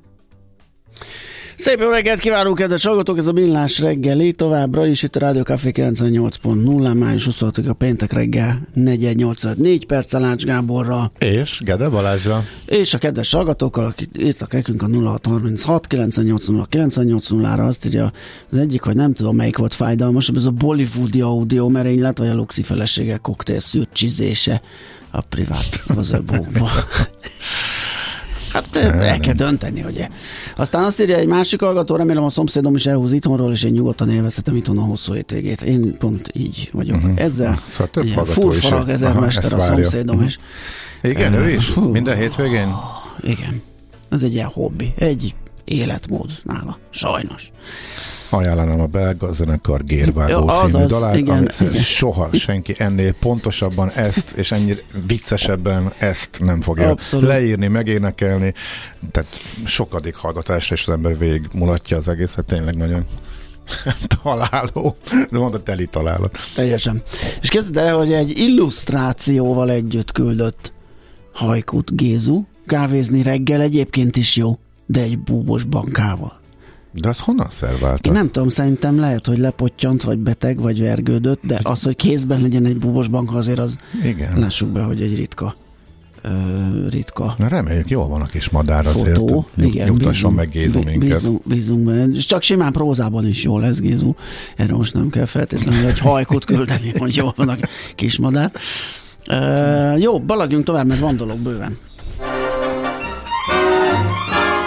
Szép jó reggelt kívánunk, kedves hallgatók! Ez a Millás reggeli továbbra is itt a Rádió Café 98.0, május 26-a péntek reggel 4.84 perccel Ács Gáborra. És Gede Balázsra. És a kedves hallgatókkal, akik írtak nekünk a 0636 980980-ra, azt írja az egyik, hogy nem tudom melyik volt fájdalmasabb, ez a bollywoodi audio merénylet, vagy a luxi felesége koktél szürcsizése a privát gazebókba. Hát el kell dönteni, ugye. Aztán azt írja egy másik hallgató, remélem a szomszédom is elhúz itthonról, és én nyugodtan élvezhetem itthon a hosszú étvégét. Én pont így vagyok. Uh-huh. Ezzel furfarag ezermester a szomszédom is. Igen, ő is? Minden hétvégén? Igen. Ez egy ilyen hobbi. Egy életmód nála. Sajnos. Ajánlanám a belga zenekar Gérvágó című dalát, amit soha senki ennél pontosabban ezt, és ennyire viccesebben ezt nem fogja abszolút leírni, megénekelni. Tehát sokadik hallgatásra, és az ember végig mulatja az egészet, tényleg nagyon találó, de mondta teli találó. Teljesen. És kezdte el, hogy egy illusztrációval együtt küldött hajkút Gézu, kávézni reggel egyébként is jó, de egy búbos bankával. De az honnan szerváltak? Én nem tudom, szerintem lehet, hogy lepottyant, vagy beteg, vagy vergődött, de az, hogy kézben legyen egy búbos banka, azért az, lássuk be, hogy egy ritka ritka. Na reméljük, jól van a kis madár azért. Fotó, igen. Nyugtasson meg Gézu minket. Bízunk benne. Csak simán prózában is jól lesz Gézu. Erre most nem kell feltétlenül egy hajkot küldeni, hogy jól van a kis madár. Jó, balagjunk tovább, mert van dolog bőven.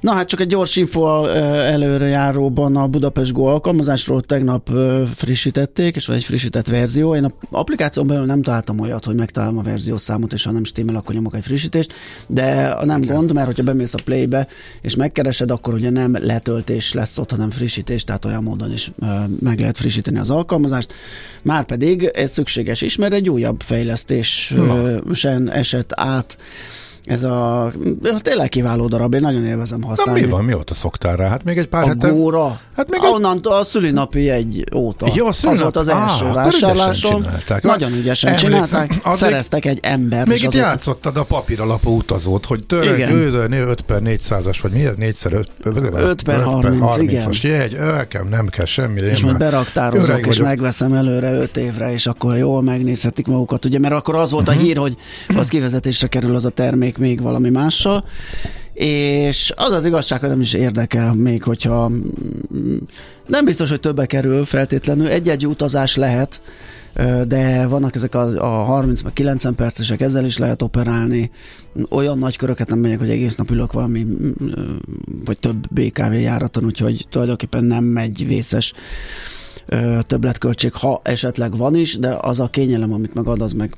Na hát csak egy gyors info előrejáróban a Budapest Go alkalmazásról tegnap frissítették, és van egy frissített verzió. Én a applikáción belül nem találtam olyat, hogy megtalálom a verziószámot, és ha nem stimmel, akkor nyomok egy frissítést, de nem gond, mert hogyha bemész a Play-be, és megkeresed, akkor ugye nem letöltés lesz ott, hanem frissítés, tehát olyan módon is meg lehet frissíteni az alkalmazást. Márpedig ez szükséges is, mert egy újabb fejlesztésen esett át. Ez a tényleg kiváló darab, én nagyon élvezem használni. Na mi van, mióta szoktál rá? Hát még egy pár hete. A Góra? Hát még onnantól a szülinapi egy óta. Jó, az volt az első vásárlásom. Nagyon ügyesen csinálták. Szereztek egy embert. Még itt játszottad a papír alapú utazót, hogy törölni 5/400-as, vagy mi ez? 5/30-as jegy, nem kell semmi. És majd beraktározok, és megveszem előre 5 évre, és akkor jól megnézhetik magukat, ugye, mert akkor az volt a hír, hogy az kivezetésre kerül az a termék még valami mással, és az az igazság, hogy nem is érdekel még, hogyha nem biztos, hogy többe kerül feltétlenül, egy-egy utazás lehet, de vannak ezek a 30-90 percesek, ezzel is lehet operálni, olyan nagy köröket nem megyek, hogy egész nap ülök valami, vagy több BKV járaton, úgyhogy tulajdonképpen nem megy vészes többletköltség, ha esetleg van is, de az a kényelem, amit megad, az meg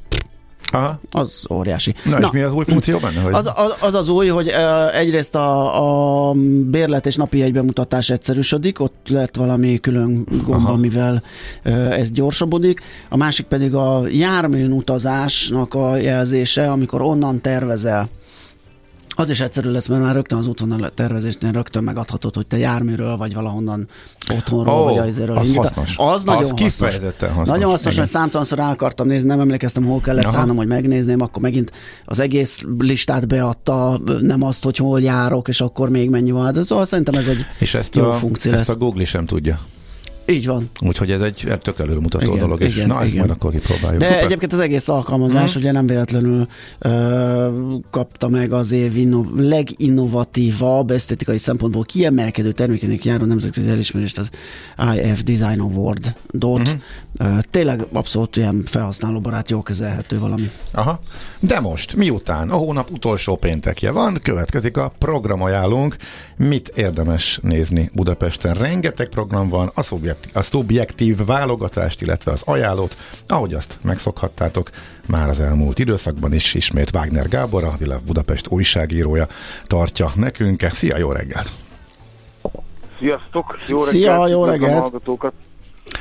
aha. Az óriási. Na, és mi az új funkció benne? Hogy... Az új, hogy egyrészt a bérlet és napi egybemutatás egyszerűsödik, ott lett valami külön gomb, aha, amivel ez gyorsabbodik. A másik pedig a járműn utazásnak a jelzése, amikor onnan tervezel. Az is egyszerű lesz, mert már rögtön az útvonal tervezésnél rögtön megadhatod, hogy te járműről, vagy valahonnan otthonról, vagy azért. Az hasznos. Az nagyon az hasznos. Kifejezetten hasznos. Nagyon hasznos, igen. Mert számtalanszor el akartam nézni, nem emlékeztem, hol kell leszállnom, hogy megnézném, akkor megint az egész listát beadta, nem azt, hogy hol járok, és akkor még mennyi van. De szóval szerintem ez egy jó funkció lesz. És ezt a Google sem tudja. Így van. Úgyhogy ez egy tök előmutató dolog, és igen, na ezt majd akkor kipróbáljuk. De szuper. Egyébként az egész alkalmazás, ugye nem véletlenül kapta meg az év leginnovatívabb, esztétikai szempontból kiemelkedő termékének járó nemzetközi elismerést, az IF Design Award-dot. Tényleg abszolút ilyen felhasználóbarát, jól kezelhető valami. Aha. De most, miután a hónap utolsó péntekje van, következik a programajánlónk. Mit érdemes nézni Budapesten? Rengeteg program van, a szubjektív válogatást, illetve az ajánlót, ahogy azt megszokhattátok már az elmúlt időszakban is, ismét Wagner Gábor, a We Love Budapest újságírója tartja nekünk. Szia, jó reggelt! Sziasztok! Jó reggelt! Szia, jó reggelt!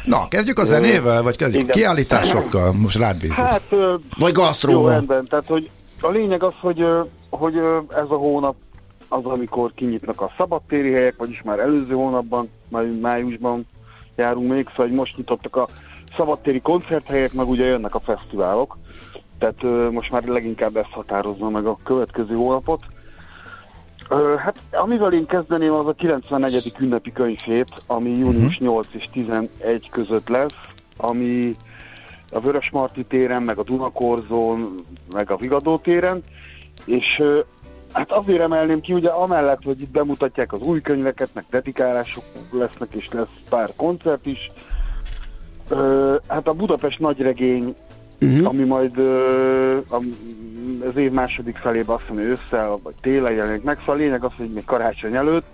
Na, kezdjük a zenével, vagy kezdjük a kiállításokkal? Most rád bízunk. Hát, vagy gasztróval. Tehát, hogy a lényeg az, hogy ez a hónap az, amikor kinyitnak a szabadtéri helyek, vagyis már előző hónapban, majd májusban járunk még, szóval most nyitottak a szabadtéri koncerthelyek, meg ugye jönnek a fesztiválok, tehát most már leginkább ezt határozza meg a következő hónapot. Hát amivel én kezdeném, az a 94. ünnepi könyvhét, ami június 8 és 11 között lesz, ami a Vörösmarty téren, meg a Dunakorzón, meg a Vigadó téren, és hát azért emelném ki, ugye amellett, hogy itt bemutatják az új könyveket, meg dedikálások lesznek, és lesz pár koncert is. Hát a Budapest nagyregény, ami majd az év második felében, azt mondja, ősszel vagy télen jelenik meg, szóval a lényeg az, hogy még karácsony előtt.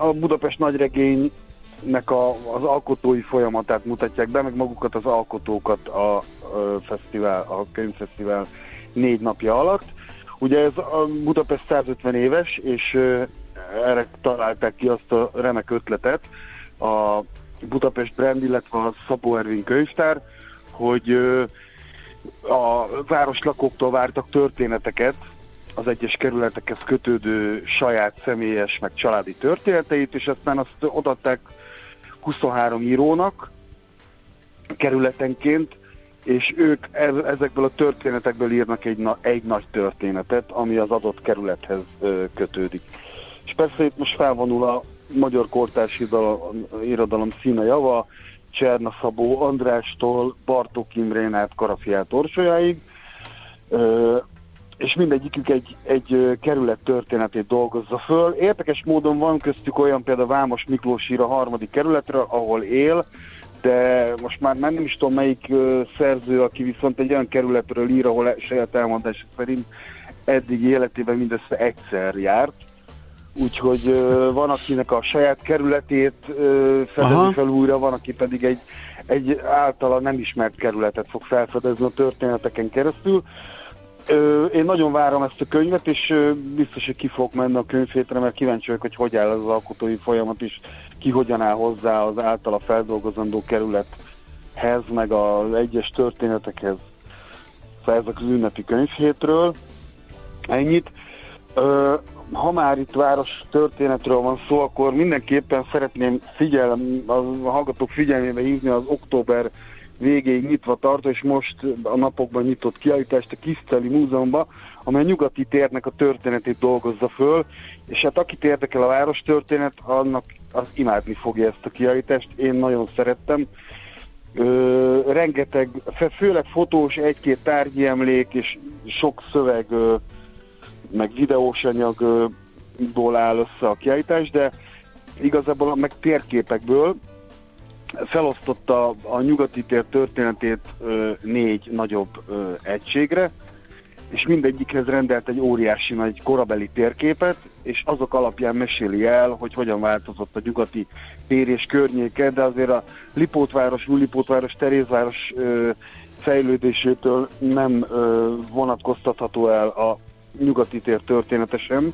A Budapest nagyregénynek az alkotói folyamatát mutatják be, meg magukat az alkotókat a könyvfesztivál 4 napja alatt. Ugye ez a Budapest 150 éves, és erre találták ki azt a remek ötletet a Budapest Brand, illetve a Szabó Ervin könyvtár, hogy a városlakóktól vártak történeteket, az egyes kerületekhez kötődő saját személyes, meg családi történeteit, és aztán azt odaadták 23 írónak, kerületenként, és ők ezekből a történetekből írnak egy nagy történetet, ami az adott kerülethez kötődik. És persze itt most felvonul a magyar kortárs irodalom színe java, Cserna Szabó Andrástól Bartók Imrén át Karafiát Orsolyáig, és mindegyikük egy kerület történetét dolgozza föl. Érdekes módon van köztük olyan, például Vámos Miklós ír a 3. kerületről, ahol él, de most már nem is tudom melyik szerző, aki viszont egy olyan kerületről ír, ahol saját elmondása szerint eddig életében mindössze egyszer járt. Úgyhogy van, akinek a saját kerületét fedezi fel újra, van, aki pedig egy általa nem ismert kerületet fog felfedezni a történeteken keresztül. Én nagyon várom ezt a könyvet, és biztos, hogy ki fogok menni a könyvhétre, mert kíváncsi vagyok, hogy hogy áll az alkotói folyamat, és ki hogyan áll hozzá az általa feldolgozandó kerülethez, meg az egyes történetekhez. Szóval ezek az ünnepi könyvhétről. Ennyit. Ha már itt város történetről van szó, akkor mindenképpen szeretném a hallgatók figyelmébe hívni az október végéig nyitva tartó, és most a napokban nyitott kiállítást a Kiszteli Múzeumban, amely a Nyugati térnek a történetét dolgozza föl, és hát akit érdekel a város történet, annak az imádni fogja ezt a kiállítást. Én nagyon szerettem. Rengeteg, főleg fotós, egy-két tárgyi emlék, és sok szöveg, meg videós anyagból áll össze a kiállítás, de igazából meg térképekből felosztotta a Nyugati tér történetét 4 nagyobb egységre, és mindegyikhez rendelt egy óriási nagy korabeli térképet, és azok alapján meséli el, hogy hogyan változott a Nyugati tér és környéke, de azért a Lipótváros, Újlipótváros, Terézváros fejlődésétől nem vonatkoztatható el a Nyugati tér történetesen,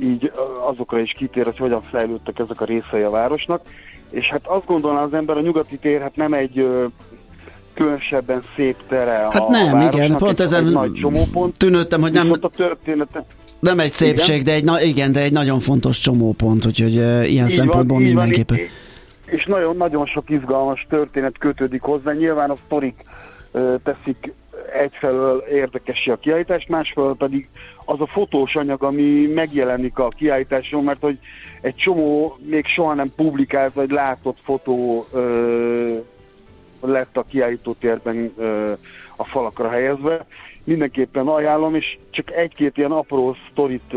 így azokra is kitér, hogy hogyan fejlődtek ezek a részei a városnak. És hát azt gondolná az ember, a Nyugati tér hát nem egy különösebben szép tere hát a nem, városnak, igen, pont ezen nagy csomópont, tűnődtem, hogy nem, a története... nem egy szépség, igen? De egy nagyon fontos csomópont, úgyhogy ilyen így szempontból van, mindenképpen. Van, és nagyon-nagyon sok izgalmas történet kötődik hozzá, nyilván a sztorik teszik egyfelől érdekessé a kiállítást, másfelől pedig az a fotós anyag, ami megjelenik a kiállításon, mert hogy egy csomó még soha nem publikált vagy látott fotó lett a kiállítótérben a falakra helyezve. Mindenképpen ajánlom, és csak egy-két ilyen apró sztorit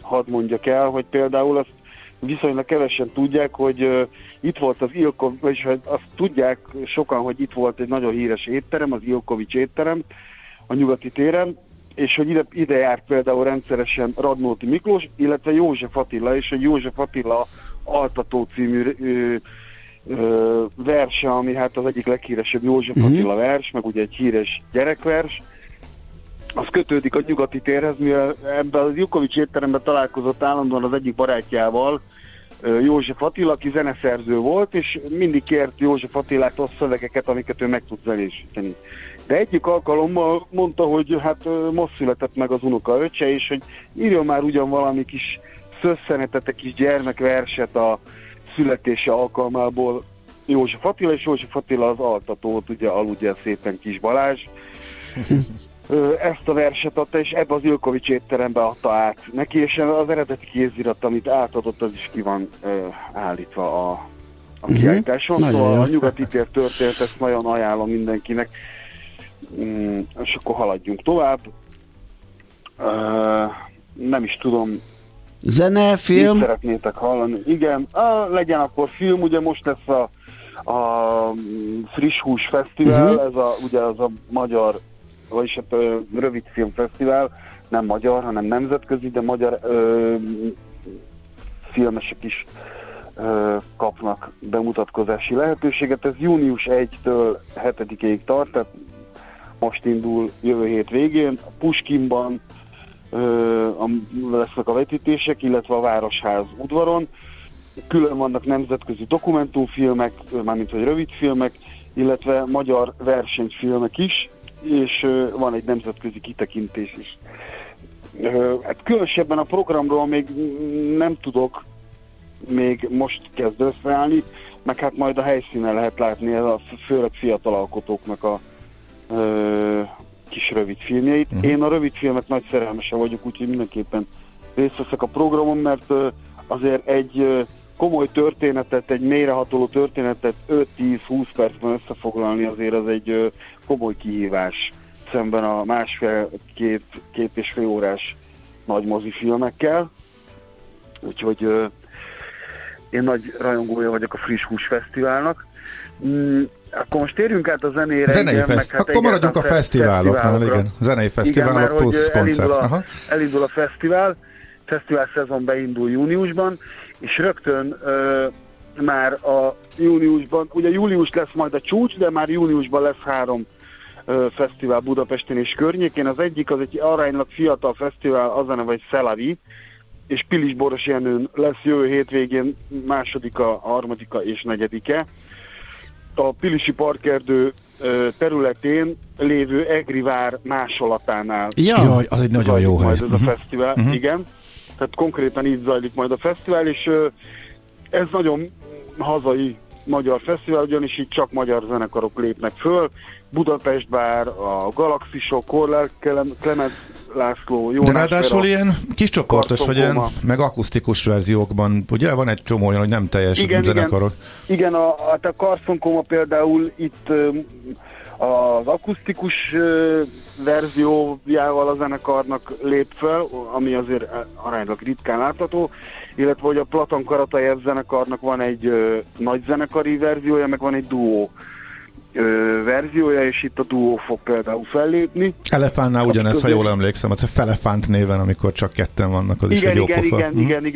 hadd mondjak el, hogy például azt viszonylag kevesen tudják, hogy itt volt az Ilkovics, vagyis azt tudják sokan, hogy itt volt egy nagyon híres étterem, az Ilkovics étterem a Nyugati téren, és hogy ide járt például rendszeresen Radnóti Miklós, illetve József Attila, és hogy József Attila Altató című verse, ami hát az egyik leghíresebb József Attila vers, meg ugye egy híres gyerekvers, az kötődik a Nyugati térhez, mivel ebben az Ilkovics étteremben találkozott állandóan az egyik barátjával, József Attila, aki zeneszerző volt, és mindig kért József Attilától szövegeket, amiket ő meg tud zenésíteni. De egyik alkalommal mondta, hogy hát most született meg az unoka öccse, és hogy írjon már ugyan valami kis szösszenetet, egy kis gyermekverset a születése alkalmából József Attila, és József Attila az altatót, ugye aludjál szépen kis Balázs. Ezt a verset adta, és ebbe az Ilkovics étterembe adta át neki, és az eredeti kézirat, amit átadott, az is ki van állítva a kiállításon. Szóval a Nyugati tér történet, ezt nagyon ajánlom mindenkinek. És akkor haladjunk tovább. Nem is tudom. Zene, film? Mit szeretnétek hallani? Igen, legyen akkor film, ugye most lesz a Friss Hús Fesztivál, ez ugye az a magyar, vagyis hát rövid filmfesztivál, nem magyar, hanem nemzetközi, de magyar filmesek is kapnak bemutatkozási lehetőséget. Ez június 1-től 7-ig tart, tehát most indul jövő hét végén. A Puskinban lesznek a vetítések, illetve a Városház udvaron. Külön vannak nemzetközi dokumentumfilmek, mármint hogy rövidfilmek, illetve magyar versenyfilmek is, és van egy nemzetközi kitekintés is. Hát különösebben a programról még nem tudok még most kezd összeállni, meg hát majd a helyszínen lehet látni ez a főleg fiatal alkotóknak a kis rövid filmjeit. Én a rövid filmet nagy szerelmese vagyok, úgyhogy mindenképpen részt veszek a programon, mert azért egy komoly történetet, egy mélyrehatoló történetet 5-10-20 percben összefoglalni azért az egy komoly kihívás szemben a másfél-két és fél órás nagy mozifilmekkel. Úgyhogy én nagy rajongója vagyok a Friss Hús Fesztiválnak. Akkor most térjünk át a zenére. Akkor maradjunk a fesztiváloknál, igen. Zenei fesztiválok, igen, plusz koncert. Elindul a fesztivál. Fesztivál szezon beindul júniusban, és rögtön már a júniusban, ugye július lesz majd a csúcs, de már júniusban lesz 3 fesztivál Budapesten és környékén. Az egyik, az egy aránylag fiatal fesztivál, az a neve, hogy Szelavi, és Pilisboros Jenőn lesz jövő hétvégén 2., 3. és 4. A Pilisi Parkerdő területén lévő Egri vár másolatánál. Jaj, az egy nagyon jó hely. Ez a fesztivál, igen. Tehát konkrétan így zajlik majd a fesztivál, és ez nagyon hazai magyar fesztivál, ugyanis itt csak magyar zenekarok lépnek föl. Budapest Bár, a Galaxisok, Korlár Klemens László, Jónás. De ráadásul Vera, ilyen kis csoportos, vagy ilyen meg akusztikus verziókban, ugye van egy csomó olyan, hogy nem teljes zenekarok. Igen, a Carson Koma például itt az akusztikus verziójával a zenekarnak lép fel, ami azért aránylag ritkán látható, illetve hogy a Platon Karatajev zenekarnak van egy nagy zenekari verziója, meg van egy duó verziója, és itt a duó fog például fellépni. Elefántnál ugyanez, ha jól emlékszem, az a Felefánt néven, amikor csak 2-en vannak, az is egy jó pofa. Igen,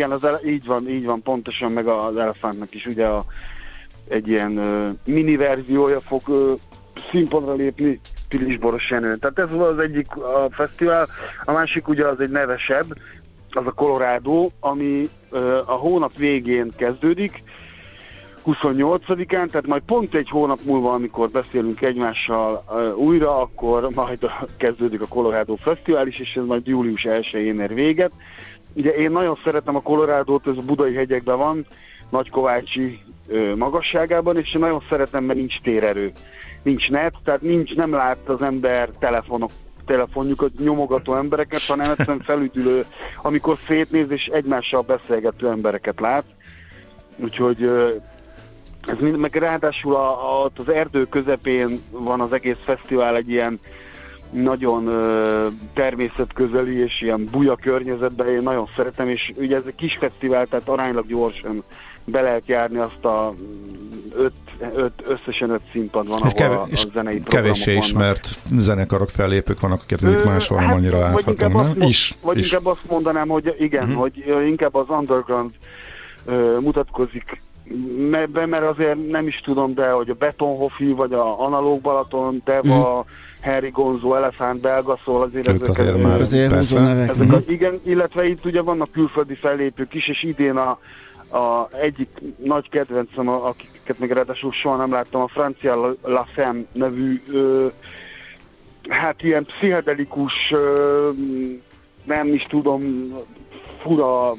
így van, pontosan, meg az Elefántnak is ugye egy ilyen mini verziója fog színpadra lépni Pilisboros Jenőn. Tehát ez az egyik a fesztivál, a másik ugye az egy nevesebb, az a Colorado, ami a hónap végén kezdődik, 28-án, tehát majd pont egy hónap múlva, amikor beszélünk egymással újra, akkor majd kezdődik a Colorado Fesztivál is, és ez majd július 1-én ér véget. Ugye én nagyon szeretem a Colorado-t, ez a budai hegyekben van, Nagykovácsi magasságában, és én nagyon szeretem, mert nincs térerő. Nincs net, tehát nem lát az ember telefonjukat nyomogató embereket, hanem egyszerűen felüdülő, amikor szétnéz és egymással beszélgető embereket lát. Úgyhogy ez mind, meg ráadásul az erdő közepén van az egész fesztivál, egy ilyen nagyon természetközeli és ilyen buja környezetben, én nagyon szeretem, és ugye ez egy kis fesztivál, tehát aránylag gyorsan be lehet járni, azt a összesen 5 színpad van, és ahol a zenei programok kevéssé ismert zenekarok, fellépők vannak, akiket mondjuk máshol nem annyira láthatunk. Inkább azt mondanám, hogy igen, hogy inkább az underground mutatkozik be, mert azért nem is tudom, de hogy a Betonhofi, vagy a Analóg Balaton, Deva, Henry Gonzó, Elefánt, Belgaszol, azért húzó nevek. Igen, illetve itt ugye vannak külföldi fellépők is, és idén a egyik nagy kedvencem, akiket még ráadásul soha nem láttam, a Francia La Femme nevű hát ilyen pszichedelikus nem is tudom, fura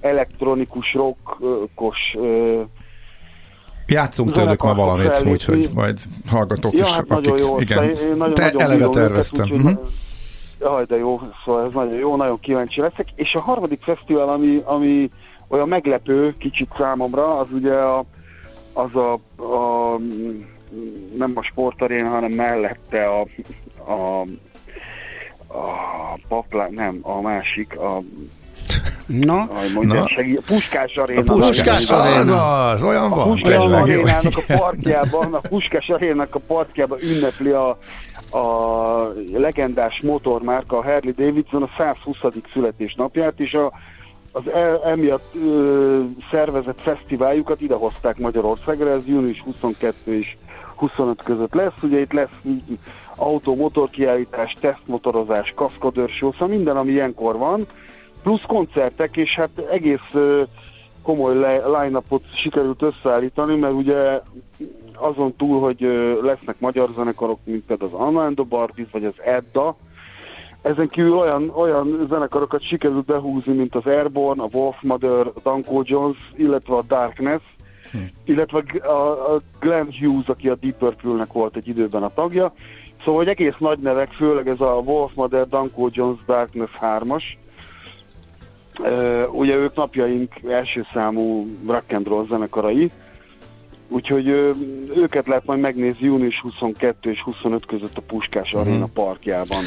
elektronikus, rockos játszunk tőlük ma valamit, úgyhogy majd hallgatok is. Hát nagyon jó. Te eleve terveztem. Jaj, de jó, szóval ez nagyon jó, nagyon kíváncsi leszek. És a harmadik fesztivál, ami olyan meglepő kicsit számomra, az ugye a nem a sportaréna, hanem mellette a paplán, nem, a másik, a Puskás Aréna. A Puskás Arénának a parkjában ünnepli a legendás motormárka, a Harley Davidson a 120. születésnapját, és emiatt szervezett fesztiváljukat idehozták Magyarországra, ez június 22 és 25 között lesz, ugye itt lesz autó, motorkiállítás, tesztmotorozás, kaszkadőrshow, szóval minden, ami ilyenkor van, plusz koncertek, és hát egész komoly line-upot sikerült összeállítani, mert ugye azon túl, hogy lesznek magyar zenekarok, mint például az Anna and the Barbies, vagy az Edda, Ezen kívül olyan zenekarokat sikerült behúzni, mint az Airborne, a Wolf Mother, a Danko Jones, illetve a Darkness, illetve a Glenn Hughes, aki a Deep Purple-nek volt egy időben a tagja. Szóval egy egész nagy nevek, főleg ez a Wolf Mother, Danko Jones, Darkness 3-as. Ugye ők napjaink első számú rock and roll zenekarai, úgyhogy őket lehet majd megnézni június 22 és 25 között a Puskás Aréna parkjában.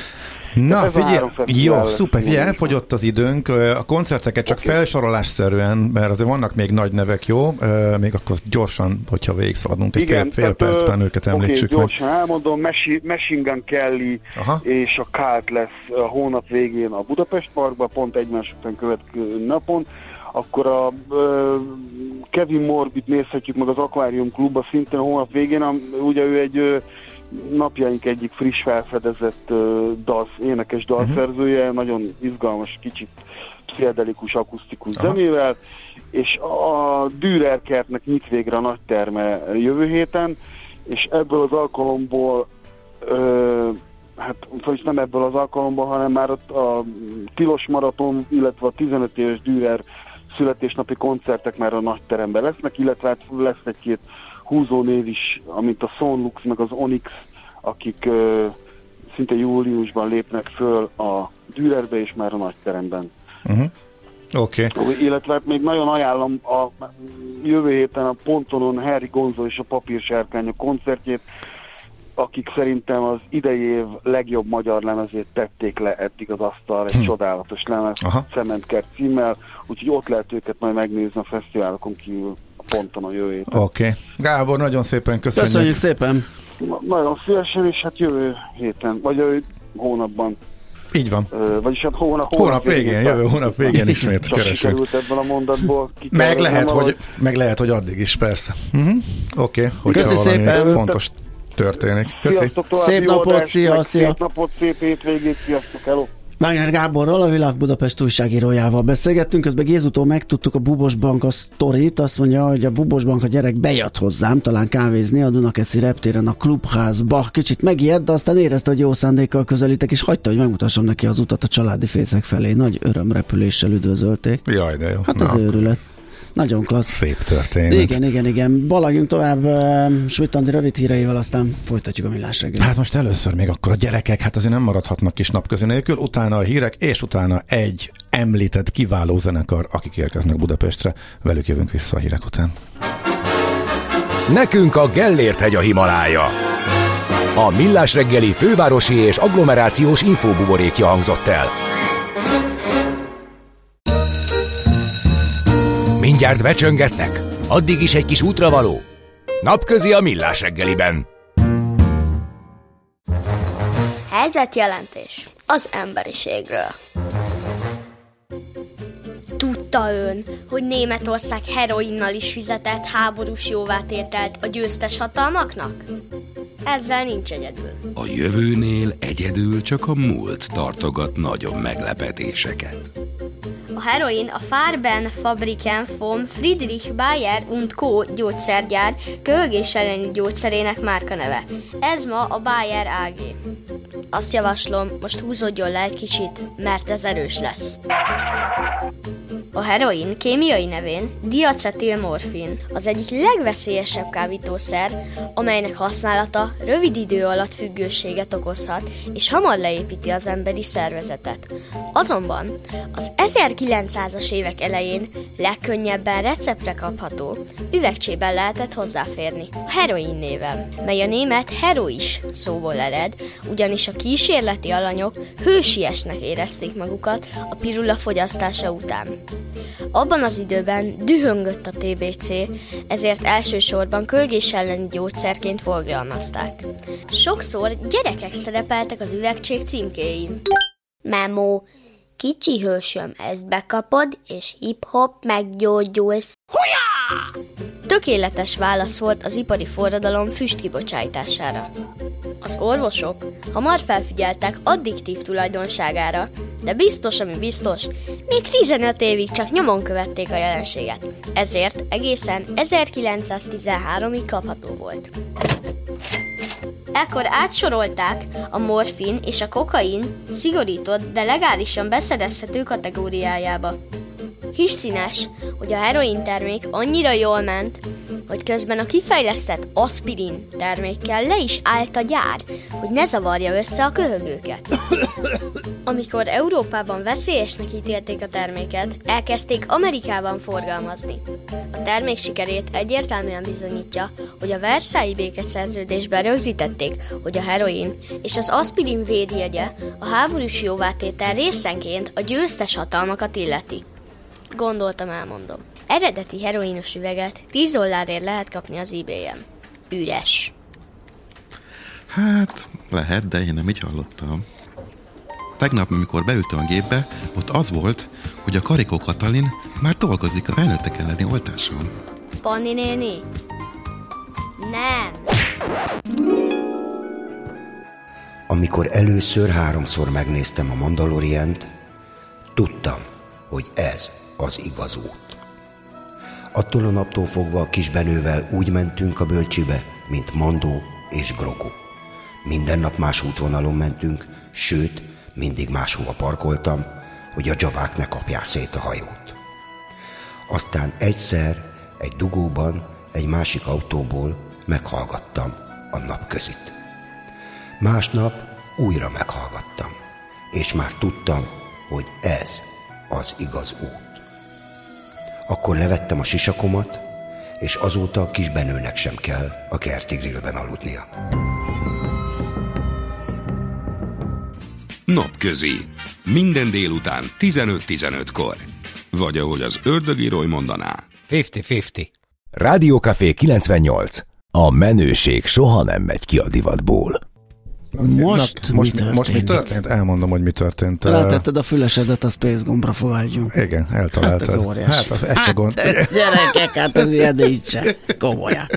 Na figyelj, jó, szuper, figyelj, elfogyott az időnk, a koncerteket csak felsorolásszerűen, mert azért vannak még nagy nevek, jó? Még akkor gyorsan, hogyha végigszaladunk egy fél percben, őket említsük. Oké, gyorsan elmondom, Machine Gun Kelly és a Cult lesz a hónap végén a Budapest Parkban, pont egymás után következő napon. Akkor a Kevin Morbit nézhetjük meg az Aquarium Klubba szintén a hónap végén, ugye ő egy napjaink egyik friss felfedezett énekes dalszerzője, nagyon izgalmas, kicsit pszichedelikus, akusztikus zenével, és a Dürer kertnek nyit végre a nagyterme jövő héten, és ebből az alkalomból nem ebből az alkalomból, hanem már a Tilos Maraton, illetve a 15 éves Dürer születésnapi koncertek már a nagyteremben lesznek, illetve hát lesz egy-két húzónév is, amint a Sonlux meg az Onyx, akik szinte júliusban lépnek föl a Dürerbe és már a nagyteremben. Okay. Illetve hát még nagyon ajánlom a jövő héten a Pontonon Harry Gonzo és a Papírsárkány koncertjét, akik szerintem az idei év legjobb magyar lemezét tették le eddig az asztalra, egy csodálatos lemez, Cementkert címmel, úgyhogy ott lehet őket majd megnézni a fesztiválokon kívül a Pontonon jövő héten. Oké. Gábor, nagyon szépen köszönjük. Köszönjük szépen. Nagyon szívesen, és hát jövő héten, vagy jövő hónapban. Így van. Vagyis hát jövő hónap végén ismét keresünk. Meg lehet, hogy addig is, persze. Oké. Köszi szépen. Fontos történik. Köszi. Szép napot, szia! Szép napot, szép hétvégét, sziasztok, hello! Mágnár Gáborral, a We Love Budapest újságírójával beszélgettünk, közben Gézútól megtudtuk a Bubos Bank a sztorit, azt mondja, hogy a Bubos Bank a gyerek bejött hozzám, talán kávézni a Dunakeszi reptéren a klubházba. Kicsit megijedt, de aztán érezte, hogy jó szándékkal közelítek, és hagyta, hogy megmutassam neki az utat a családi fészek felé. Nagy örömrepüléssel üdvözölték. Jaj, de jó. Hát ez őrület. Nagyon klassz. Szép történet. Igen. Balagjunk tovább Schmidt Andi rövid híreivel, aztán folytatjuk a Millás reggelt. Hát most először még akkor a gyerekek, hát azért nem maradhatnak kis napközi nélkül, utána a hírek, és utána egy említett kiváló zenekar, akik érkeznek Budapestre. Velük jövünk vissza a hírek után. Nekünk a Gellért-hegy a Himalája. A Millás reggeli fővárosi és agglomerációs infóbuborékja hangzott el. Mindjárt becsöngetnek, addig is egy kis útravaló. Napközi a Millás reggeliben. Helyzetjelentés az emberiségről. Tudta ön, hogy Németország heroinnal is fizetett háborús jóvátételt a győztes hatalmaknak? Ezzel nincs egyedül. A jövőnél egyedül csak a múlt tartogat nagyon meglepetéseket. A heroin a Farben-Fabriken von Friedrich Bayer & Co. gyógyszergyár köhögés elleni gyógyszerének márkaneve. Ez ma a Bayer AG. Azt javaslom, most húzódjon le egy kicsit, mert ez erős lesz. A heroin kémiai nevén diacetilmorfin, az egyik legveszélyesebb kábítószer, amelynek használata rövid idő alatt függőséget okozhat, és hamar leépíti az emberi szervezetet. Azonban az 1900-as évek elején legkönnyebben receptre kapható, üvegcsében lehetett hozzáférni, a heroin néven, mely a német herois szóból ered, ugyanis a kísérleti alanyok hősiesnek érezték magukat a pirula fogyasztása után. Abban az időben dühöngött a TBC, ezért elsősorban kölgés elleni gyógyszerként forgalmazták. Sokszor gyerekek szerepeltek az üvegcsék címkéin. Memo, kicsi hősöm, ezt bekapod, és hip-hop meggyógyulsz. Hujá! Tökéletes válasz volt az ipari forradalom füstkibocsájtására. Az orvosok hamar felfigyeltek addiktív tulajdonságára, de biztos, ami biztos, még 15 évig csak nyomon követték a jelenséget. Ezért egészen 1913-ig kapható volt. ekkor átsorolták a morfin és a kokain szigorított, de legálisan beszerezhető kategóriájába. Hiszínes, hogy a heroin termék annyira jól ment, hogy közben a kifejlesztett aspirin termékkel le is állt a gyár, hogy ne zavarja össze a köhögőket. Amikor Európában veszélyesnek ítélték a terméket, elkezdték Amerikában forgalmazni. A termék sikerét egyértelműen bizonyítja, hogy a versailles-i békeszerződésben rögzítették, hogy a heroin és az aspirin védjegye a háborús jóvátétel részenként a győztes hatalmakat illeti. Gondoltam, elmondom. Eredeti heroinos üveget $10 lehet kapni az eBay-en. Üres. Hát, lehet, de én nem így hallottam. Tegnap, amikor beültem a gépbe, ott az volt, hogy a Karikó Katalin már dolgozik a felnőttek elleni oltáson. Panni néni? Nem. Amikor először 3-szor megnéztem a Mandalorient, tudtam, hogy ez az igaz út. Attól a naptól fogva a Kisbenővel úgy mentünk a bölcsibe, mint Mandó és Grogu. Minden nap más útvonalon mentünk, sőt, mindig máshova parkoltam, hogy a dzsavák ne kapják szét a hajót. Aztán egyszer, egy dugóban, egy másik autóból meghallgattam a napközit. Másnap újra meghallgattam, és már tudtam, hogy ez az igaz út. Akkor levettem a sisakomat, és azóta a Kisbenőnek sem kell a kerti grillben aludnia. Napközi. Minden délután 15-15-kor. Vagy ahogy az ördögírói mondaná. 50-50. Rádió Café 98. A menőség soha nem megy ki a divatból. Most mi történt? Elmondom, hogy mi történt. Rátetted a fülesedet, a space gombra fogadjunk. Igen, eltaláltad. Hát ez óriás. Gyerekek, hát ez ilyen nincsen. Komolyan.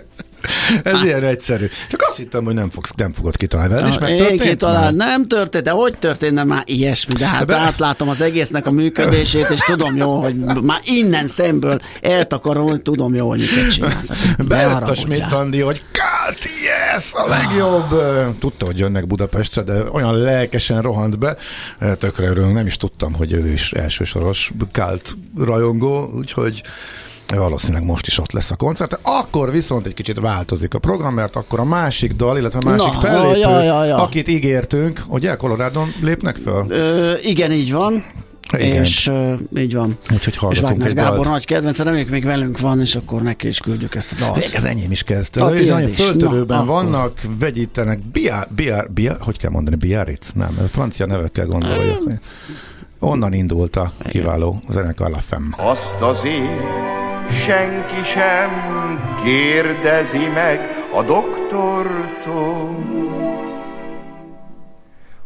Ez ilyen egyszerű. Csak azt hittem, hogy nem fogod kitalálni. Ez is megtörtént? Nem történt, de hogy történne már ilyesmi? De hát átlátom az egésznek a működését, és tudom jól, hogy már innen szemből eltakarom, hogy tudom jól, hogy miket csinálsz. Bejött a Schmidt-Andi, hogy Káti, yes, a legjobb! Tudta, hogy jönnek Budapestre, de olyan lelkesen rohant be. Tökre örülünk, nem is tudtam, hogy ő is elsősoros Kált rajongó, úgyhogy valószínűleg most is ott lesz a koncert. Akkor viszont egy kicsit változik a program, mert akkor a másik dal, illetve a másik fellépő, akit ígértünk, ugye Colorádon lépnek föl? Igen, így van. Igen. És így van. És Vágnás Gábor nagy kedvenc, reméljük még velünk van, és akkor neki is küldjük ezt a dalt. Még az enyém is kezdte. Nagyon föltörőben vannak, vegyítenek, hogy kell mondani, Biarritz? Nem, francia nevekkel gondoljuk. Onnan indult a kiváló zenekar La Femme. Azt azért senki sem kérdezi meg a doktortól,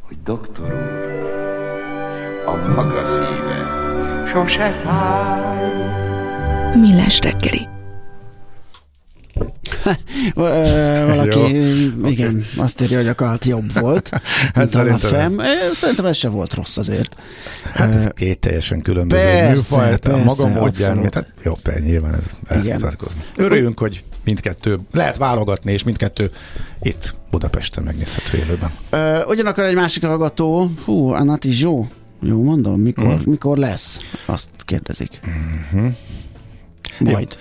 hogy doktor úr, a maga szíve sose fáj. Millás reggeli. Valaki, igen, azt írja, hogy a Kált jobb volt, mint a La Femme. Szerintem ez sem volt rossz azért. Hát ez két teljesen különböző műfaj, a maga módján, hát jobb, nyilván ez tartkozni. Örüljünk, hogy mindkettő, lehet válogatni, és mindkettő itt Budapesten megnézhető élőben. Ugyanakkor egy másik hallgató, Anati Zsó, jó mondom, mikor lesz? Azt kérdezik. Majd.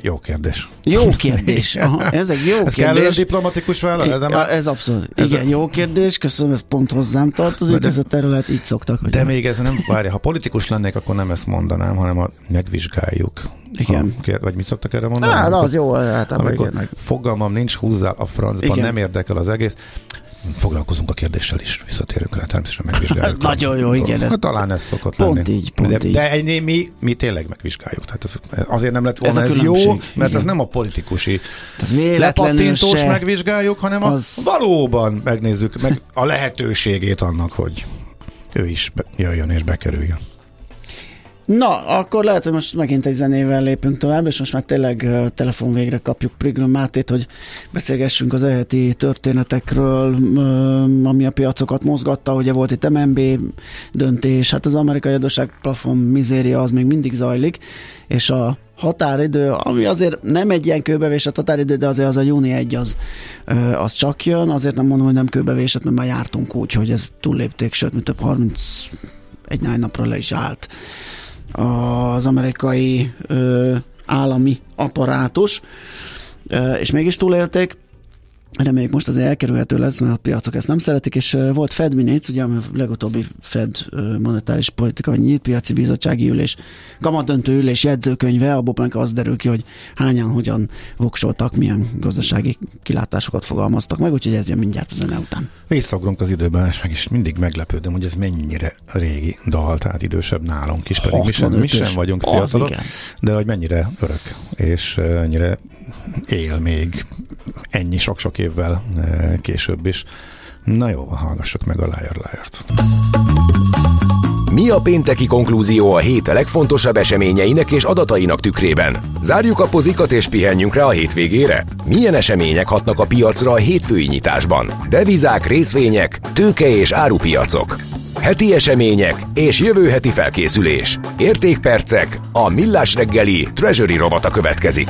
Jó kérdés. Jó kérdés. Aha, ez egy jó ez kérdés. Ez diplomatikus válasz? Ez abszolút. Igen, jó kérdés. Köszönöm, ez pont hozzám tartozik. Ez a terület, így szoktak. De nem. Még ez nem várja. Ha politikus lennék, akkor nem ezt mondanám, hanem megvizsgáljuk. Igen. Vagy mit szoktak erre mondani? Hát, az jó. Hát, amikor fogalmam nincs, húzzál a francban, nem érdekel az egész. Foglalkozunk a kérdéssel is, visszatérünk rá, természetesen megvizsgáljuk. Nagyon jó, igen. Hát, talán ez szokott pont lenni. Így. De mi tényleg megvizsgáljuk. Tehát ez azért nem lett volna ez jó, mert igen. Ez nem a politikusi lepatintós megvizsgáljuk, hanem valóban megnézzük meg a lehetőségét annak, hogy ő is jöjjön és bekerüljön. Na, akkor lehet, hogy most megint egy zenével lépünk tovább, és most már tényleg telefon végre kapjuk Priglum Mátét, hogy beszélgessünk az e-heti történetekről, ami a piacokat mozgatta, ugye volt itt MNB döntés, hát az amerikai adósságplafon mizéria az még mindig zajlik, és a határidő, ami azért nem egy ilyen kőbevésett határidő, de azért az a júni 1 az csak jön, azért nem mondom, hogy nem kőbevésett, mert már jártunk úgy, hogy ez túllépték, sőt, mint több 31 napra le is állt az amerikai állami apparátus, és mégis túlélték. Reméljük most azért elkerülhető lesz, mert a piacok ezt nem szeretik, és volt Fed Minutes, ugye a legutóbbi Fed monetáris politikai nyílt piaci bizottsági ülés, kamatdöntő ülés jegyzőkönyve, abból meg az derül ki, hogy hányan, hogyan voksoltak, milyen gazdasági kilátásokat fogalmaztak meg, úgyhogy ez jön mindjárt a zene után. Visszaugrunk az időben, és meg is mindig meglepődöm, hogy ez mennyire régi dal, tehát idősebb nálunk is, pedig mi sem vagyunk fiatalok, de hogy mennyire örök, és mennyire él még ennyi sok-sok évvel később is. Na jó, hallgassuk meg a Liar-t. Mi a pénteki konklúzió a hét legfontosabb eseményeinek és adatainak tükrében? Zárjuk a pozikat és pihenjünk rá a hétvégére? Milyen események hatnak a piacra a hétfői nyitásban? Devizák, részvények, tőke és árupiacok. Heti események és jövő heti felkészülés. Értékpercek, a Millás reggeli Treasury robata következik.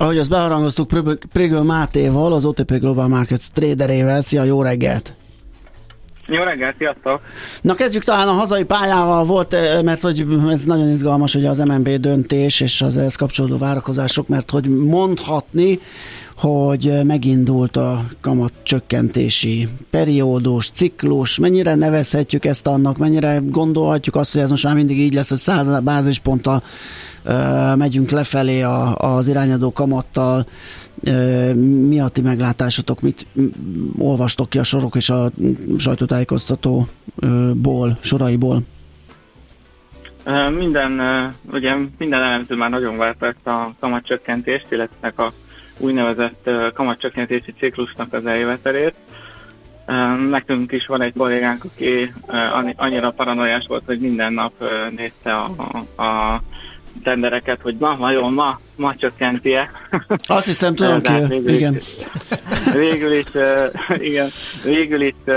Ahogy azt beharangoztuk Prégöl Mátéval, az OTP Global Markets traderével. Szia, jó reggelt! Jó reggelt, sziasztok! Na kezdjük talán a hazai pályával, volt, mert hogy ez nagyon izgalmas, hogy az MNB döntés és az ehhez kapcsolódó várakozások, mert hogy mondhatni, hogy megindult a kamatcsökkentési periódus, ciklus, mennyire nevezhetjük ezt annak, mennyire gondolhatjuk azt, hogy ez most már mindig így lesz, hogy 100 bázisponttal megyünk lefelé az irányadó kamattal. Mi a ti meglátásotok, mit olvastok ki a sorok és a sajtótájékoztatóból, soraiból? Minden elemző már nagyon várta a kamatcsökkentést, illetve a úgynevezett kamatcsökkentési ciklusnak az eljövetelét. Nekünk is van egy kollégánk, aki annyira paranoiás volt, hogy minden nap nézte a tendereket, hogy ma csökkenti-e. Azt hiszem, tudom ki, igen. Végül itt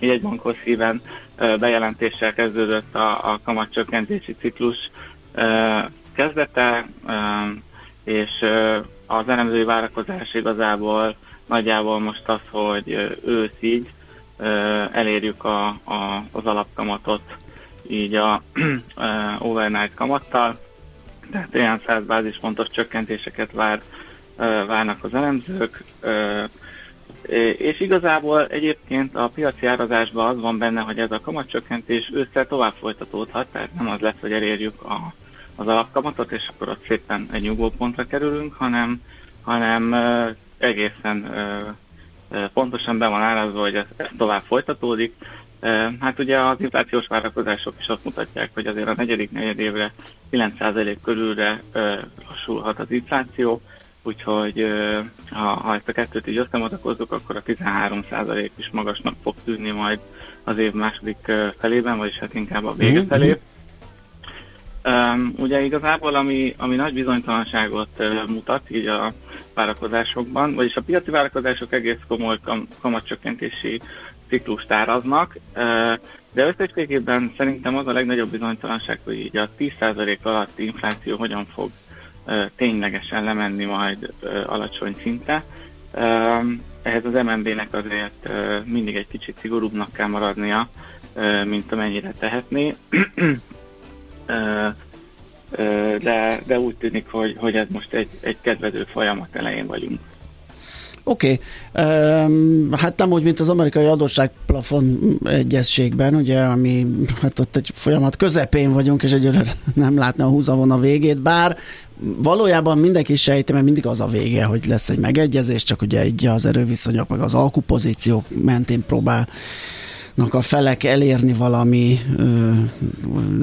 jegybankhoz híven bejelentéssel kezdődött a kamatcsökkentési ciklus kezdete, és az elemzői várakozás igazából nagyjából most az, hogy őszig elérjük az alapkamatot, így a overnight kamattal, tehát olyan 100 bázispontos csökkentéseket várnak az elemzők, és igazából egyébként a piaci árazásban az van benne, hogy ez a kamatcsökkentés ősszel tovább folytatódhat, tehát nem az lesz, hogy elérjük az alapkamatot, és akkor ott szépen egy nyugvópontra kerülünk, hanem egészen pontosan be van árazva, hogy ez tovább folytatódik. Hát ugye az inflációs várakozások is azt mutatják, hogy azért a negyedik negyedévre 9% körülre lassulhat az infláció, úgyhogy ha ezt a kettőt így összemadakozzuk, akkor a 13% is magasnak fog tűnni majd az év második felében, vagyis hát inkább a vége felé. Ugye igazából, ami nagy bizonytalanságot mutat így a várakozásokban, vagyis a piaci várakozások egész komoly kamatcsökkentési ciklust áraznak, de összességében szerintem az a legnagyobb bizonytalanság, hogy így a 10% alatti infláció hogyan fog ténylegesen lemenni majd alacsony szinte. Ehhez az MNB-nek azért mindig egy kicsit szigorúbbnak kell maradnia, mint amennyire tehetné. De úgy tűnik, hogy ez most egy kedvező folyamat elején vagyunk. Oké, hát nem úgy, mint az amerikai adósságplafon egyezségben, ugye, ami hát ott egy folyamat közepén vagyunk, és egyelőre nem látna a húzavon a végét, bár valójában mindenki sejti, mert mindig az a vége, hogy lesz egy megegyezés, csak ugye így az erőviszonyok, meg az alkupozíciók mentén próbál a felek elérni valami,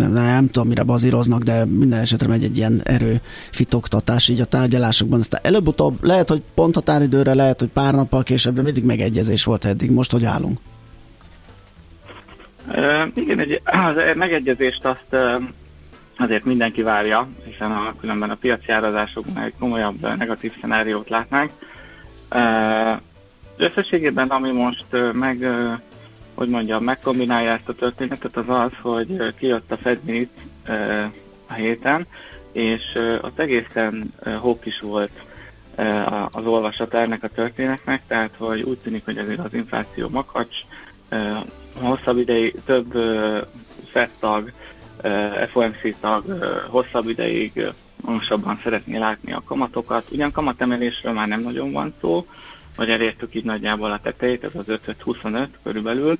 nem tudom, mire bazíroznak, de minden esetre megy egy ilyen erőfitoktatás így a tárgyalásokban. Aztán előbb-utóbb lehet, hogy pont határidőre, lehet, hogy pár nappal később, de mindig megegyezés volt eddig. Most hogy állunk? Igen, az megegyezést azt azért mindenki várja, hiszen különben a piaci árazásokban egy komolyabb negatív szenáriót látnánk. Összességében, ami most meg hogy mondjam, megkombinálja ezt a történetet, az az, hogy kijött a Fed Minute a héten, és az egészen hókis volt az olvasata ennek a történetnek, tehát hogy úgy tűnik, hogy azért az infláció makacs, hosszabb ideig, több Fed tag, FOMC tag hosszabb ideig magasabban szeretné látni a kamatokat. Ugyan kamatemelésről már nem nagyon van szó, vagy elértük így nagyjából a tetejét, ez az 5-25 körülbelül,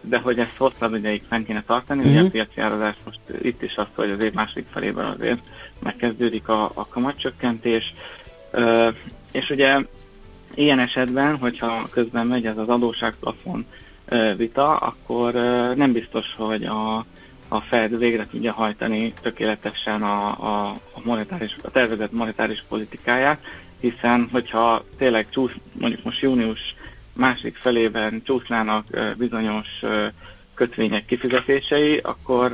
de hogy ezt hosszabb ideig fent kéne tartani, ugye a piaci árazás most itt is az, hogy az év második felében azért megkezdődik a kamatcsökkentés, és ugye ilyen esetben, hogyha közben megy ez az adósságplafon vita, akkor nem biztos, hogy a Fed végre tudja hajtani tökéletesen a tervezett monetáris politikáját, hiszen hogyha tényleg mondjuk most június másik felében csúsznának bizonyos kötvények kifizetései,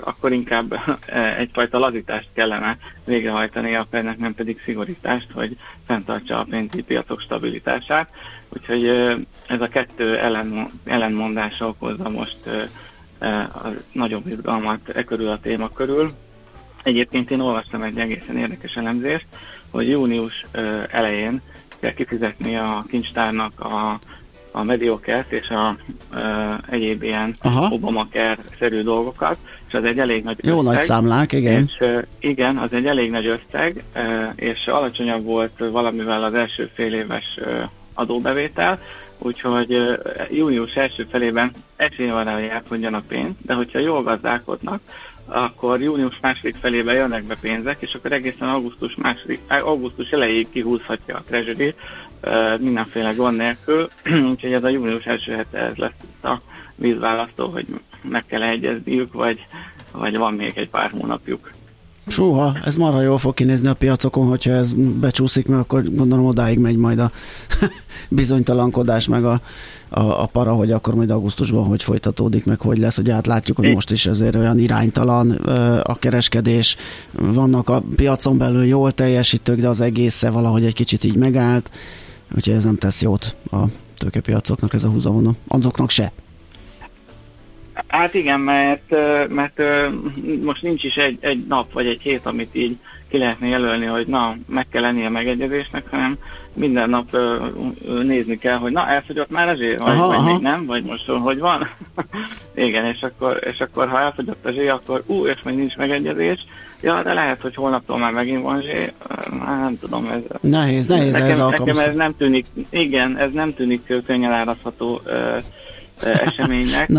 akkor inkább egyfajta lazítást kellene végrehajtani a Fednek, nem pedig szigorítást, hogy fenntartsa a pénzügyi piacok stabilitását. Úgyhogy ez a kettő ellenmondása okozza most a nagyobb izgalmat körül a téma körül. Egyébként én olvastam egy egészen érdekes elemzést, hogy június elején kell kifizetni a kincstárnak a mediokert és egyéb ilyen Obamacare-szerű dolgokat, és az egy elég nagy jó összeg, nagy számlák, igen. És, igen, az egy elég nagy összeg, és alacsonyabb volt valamivel az első fél éves adóbevétel, úgyhogy június első felében esély van rá, hogy elfogjon a pénz, de hogyha jól gazdálkodnak, akkor június második felében jönnek be pénzek, és akkor egészen augusztus elejéig kihúzhatja a treasury mindenféle gond nélkül, úgyhogy ez a június első hete ez lesz a vízválasztó, hogy meg kell egyezniük, vagy van még egy pár hónapjuk. Súha, ez marha jól fog kinézni a piacokon, hogyha ez becsúszik, mert akkor gondolom odáig megy majd a bizonytalankodás, meg a para, hogy akkor majd augusztusban hogy folytatódik, meg hogy lesz, hogy átlátjuk, hogy most is azért olyan iránytalan a kereskedés. Vannak a piacon belül jól teljesítők, de az egésze valahogy egy kicsit így megállt, úgyhogy ez nem tesz jót a tőkepiacoknak, ez a húzavona. Azoknak se. Hát igen, mert most nincs is egy nap vagy egy hét, amit így ki lehetne jelölni, hogy na, meg kell lennie megegyezésnek, hanem minden nap nézni kell, hogy na, elfogyott már ezé, vagy még nem, vagy most hogy van. Igen, és akkor ha elfogyott ezé, akkor és még nincs megegyezés. Ja, de lehet, hogy holnaptól már megint van zsé, nem tudom. Ez nehéz nekem, ez alkalmazó. Nekem ez nem tűnik, igen, ez nem tűnik könnyen árazható eseménynek,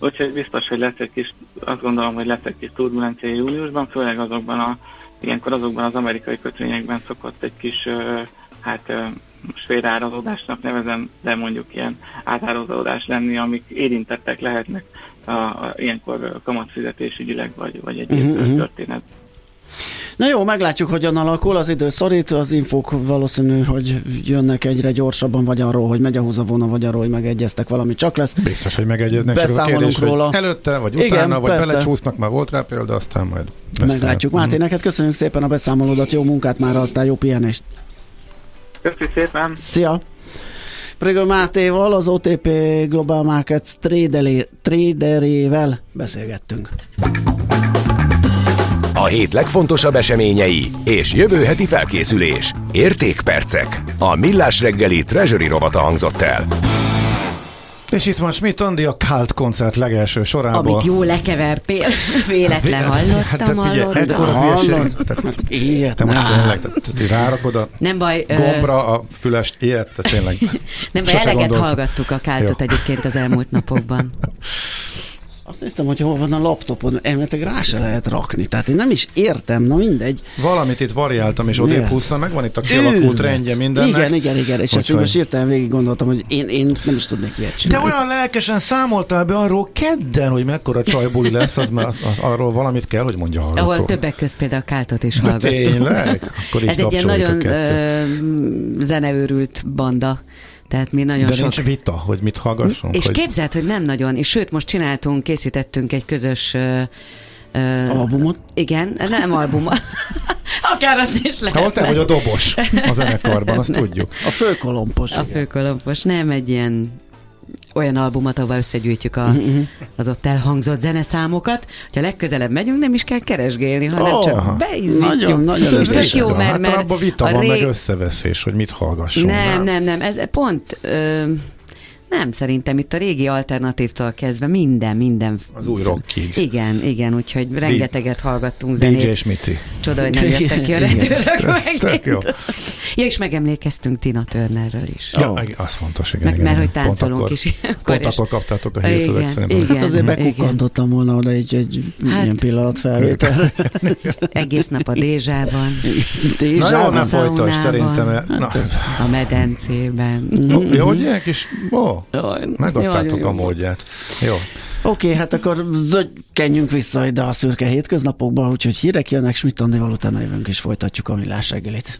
úgyhogy biztos, hogy azt gondolom, hogy lesz egy kis turbulencia júliusban, főleg ilyenkor azokban az amerikai kötvényekben szokott egy kis, sférárazódásnak nevezem, de mondjuk ilyen átárazódás lenni, amik érintettek lehetnek ilyenkor kamatfizetés ügyileg, vagy egy történet. Na jó, meglátjuk, hogyan alakul, az idő szorít, az infók valószínű, hogy jönnek egyre gyorsabban, vagy arról, hogy megy a húzavona, vagy arról, hogy megegyeztek, valami csak lesz. Biztos, hogy megegyeznek. Beszámolunk róla. Előtte, vagy utána, igen, vagy belecsúsznak, már volt rá példa, aztán majd meglátjuk. Máté, neked köszönjük szépen a beszámolódat, jó munkát már, aztán jó pihenést. Köszönjük szépen. Szia. Prégő Mátéval, az OTP Global Markets traderével beszélgettünk. A hét legfontosabb eseményei és jövő heti felkészülés. Értékpercek. A Millás reggeli Treasury rovata hangzott el. És itt van Schmidt Andi a Kált koncert legelső sorából. Amit jól lekevertél, véletlen hallottam. Ilyet nem. Rárakod a gombra a fülest, ilyet, tényleg. Nem baj, eleget hallgattuk a Káltot egyébként az elmúlt napokban. Azt hiszem, hogy hol van a laptopon, elméletileg rá se lehet rakni, tehát én nem is értem, na mindegy. Valamit itt variáltam, és odébb húztam, meg van itt a kialakult rendje mindennek. Igen, és csak most értem, végig gondoltam, hogy én nem is tudnék ilyet csinálni. De olyan lelkesen számoltál be arról kedden, hogy mekkora csajbuli lesz, az arról valamit kell, hogy mondja hallgató. Ahol többek közt például Káltot is hallgattunk. Tényleg? Akkor így ez egy ilyen nagyon zeneőrült banda. Tehát mi nagyon de sok... nincs vita, hogy mit hallgassunk. És hogy... képzeld, hogy nem nagyon. És sőt, most készítettünk egy közös... albumot? Igen, nem albumot. Akár azt is lehet. Ha te vagy a dobos a zenekarban, azt tudjuk. A főkolompos. Nem, egy ilyen olyan albumot, ahol összegyűjtjük az ott elhangzott zeneszámokat. Ha legközelebb megyünk, nem is kell keresgélni, hanem csak beizzítjuk. Nagyon és tök jó, mert... Hát a vita van, meg összeveszés, hogy mit hallgassunk. Nem, ez pont... nem, szerintem itt a régi alternatívtól kezdve minden. Az új rockig. Igen, úgyhogy rengeteget hallgattunk zenét. DJ és Mici. Csoda, hogy nem jöttek ki a rendőrök megint. Ja, és megemlékeztünk Tina Turnerről is. Ja, az fontos, igen. Mert hogy táncolunk is ilyenkor. Pont akkor kaptátok a hírtől, szerintem. Hát azért bekukkantottam volna oda egy ilyen pillanat felvételre. Egész nap a Dézsában. Na jó, nem folytas, szerintem. A medencében. Jó, és megadtátok a módját. Jó. Oké, hát akkor zöggenjünk vissza ide a szürke hétköznapokba, úgyhogy hírek jönnek, és mit tanulni, valóta jövünk, és folytatjuk a millás reggelit.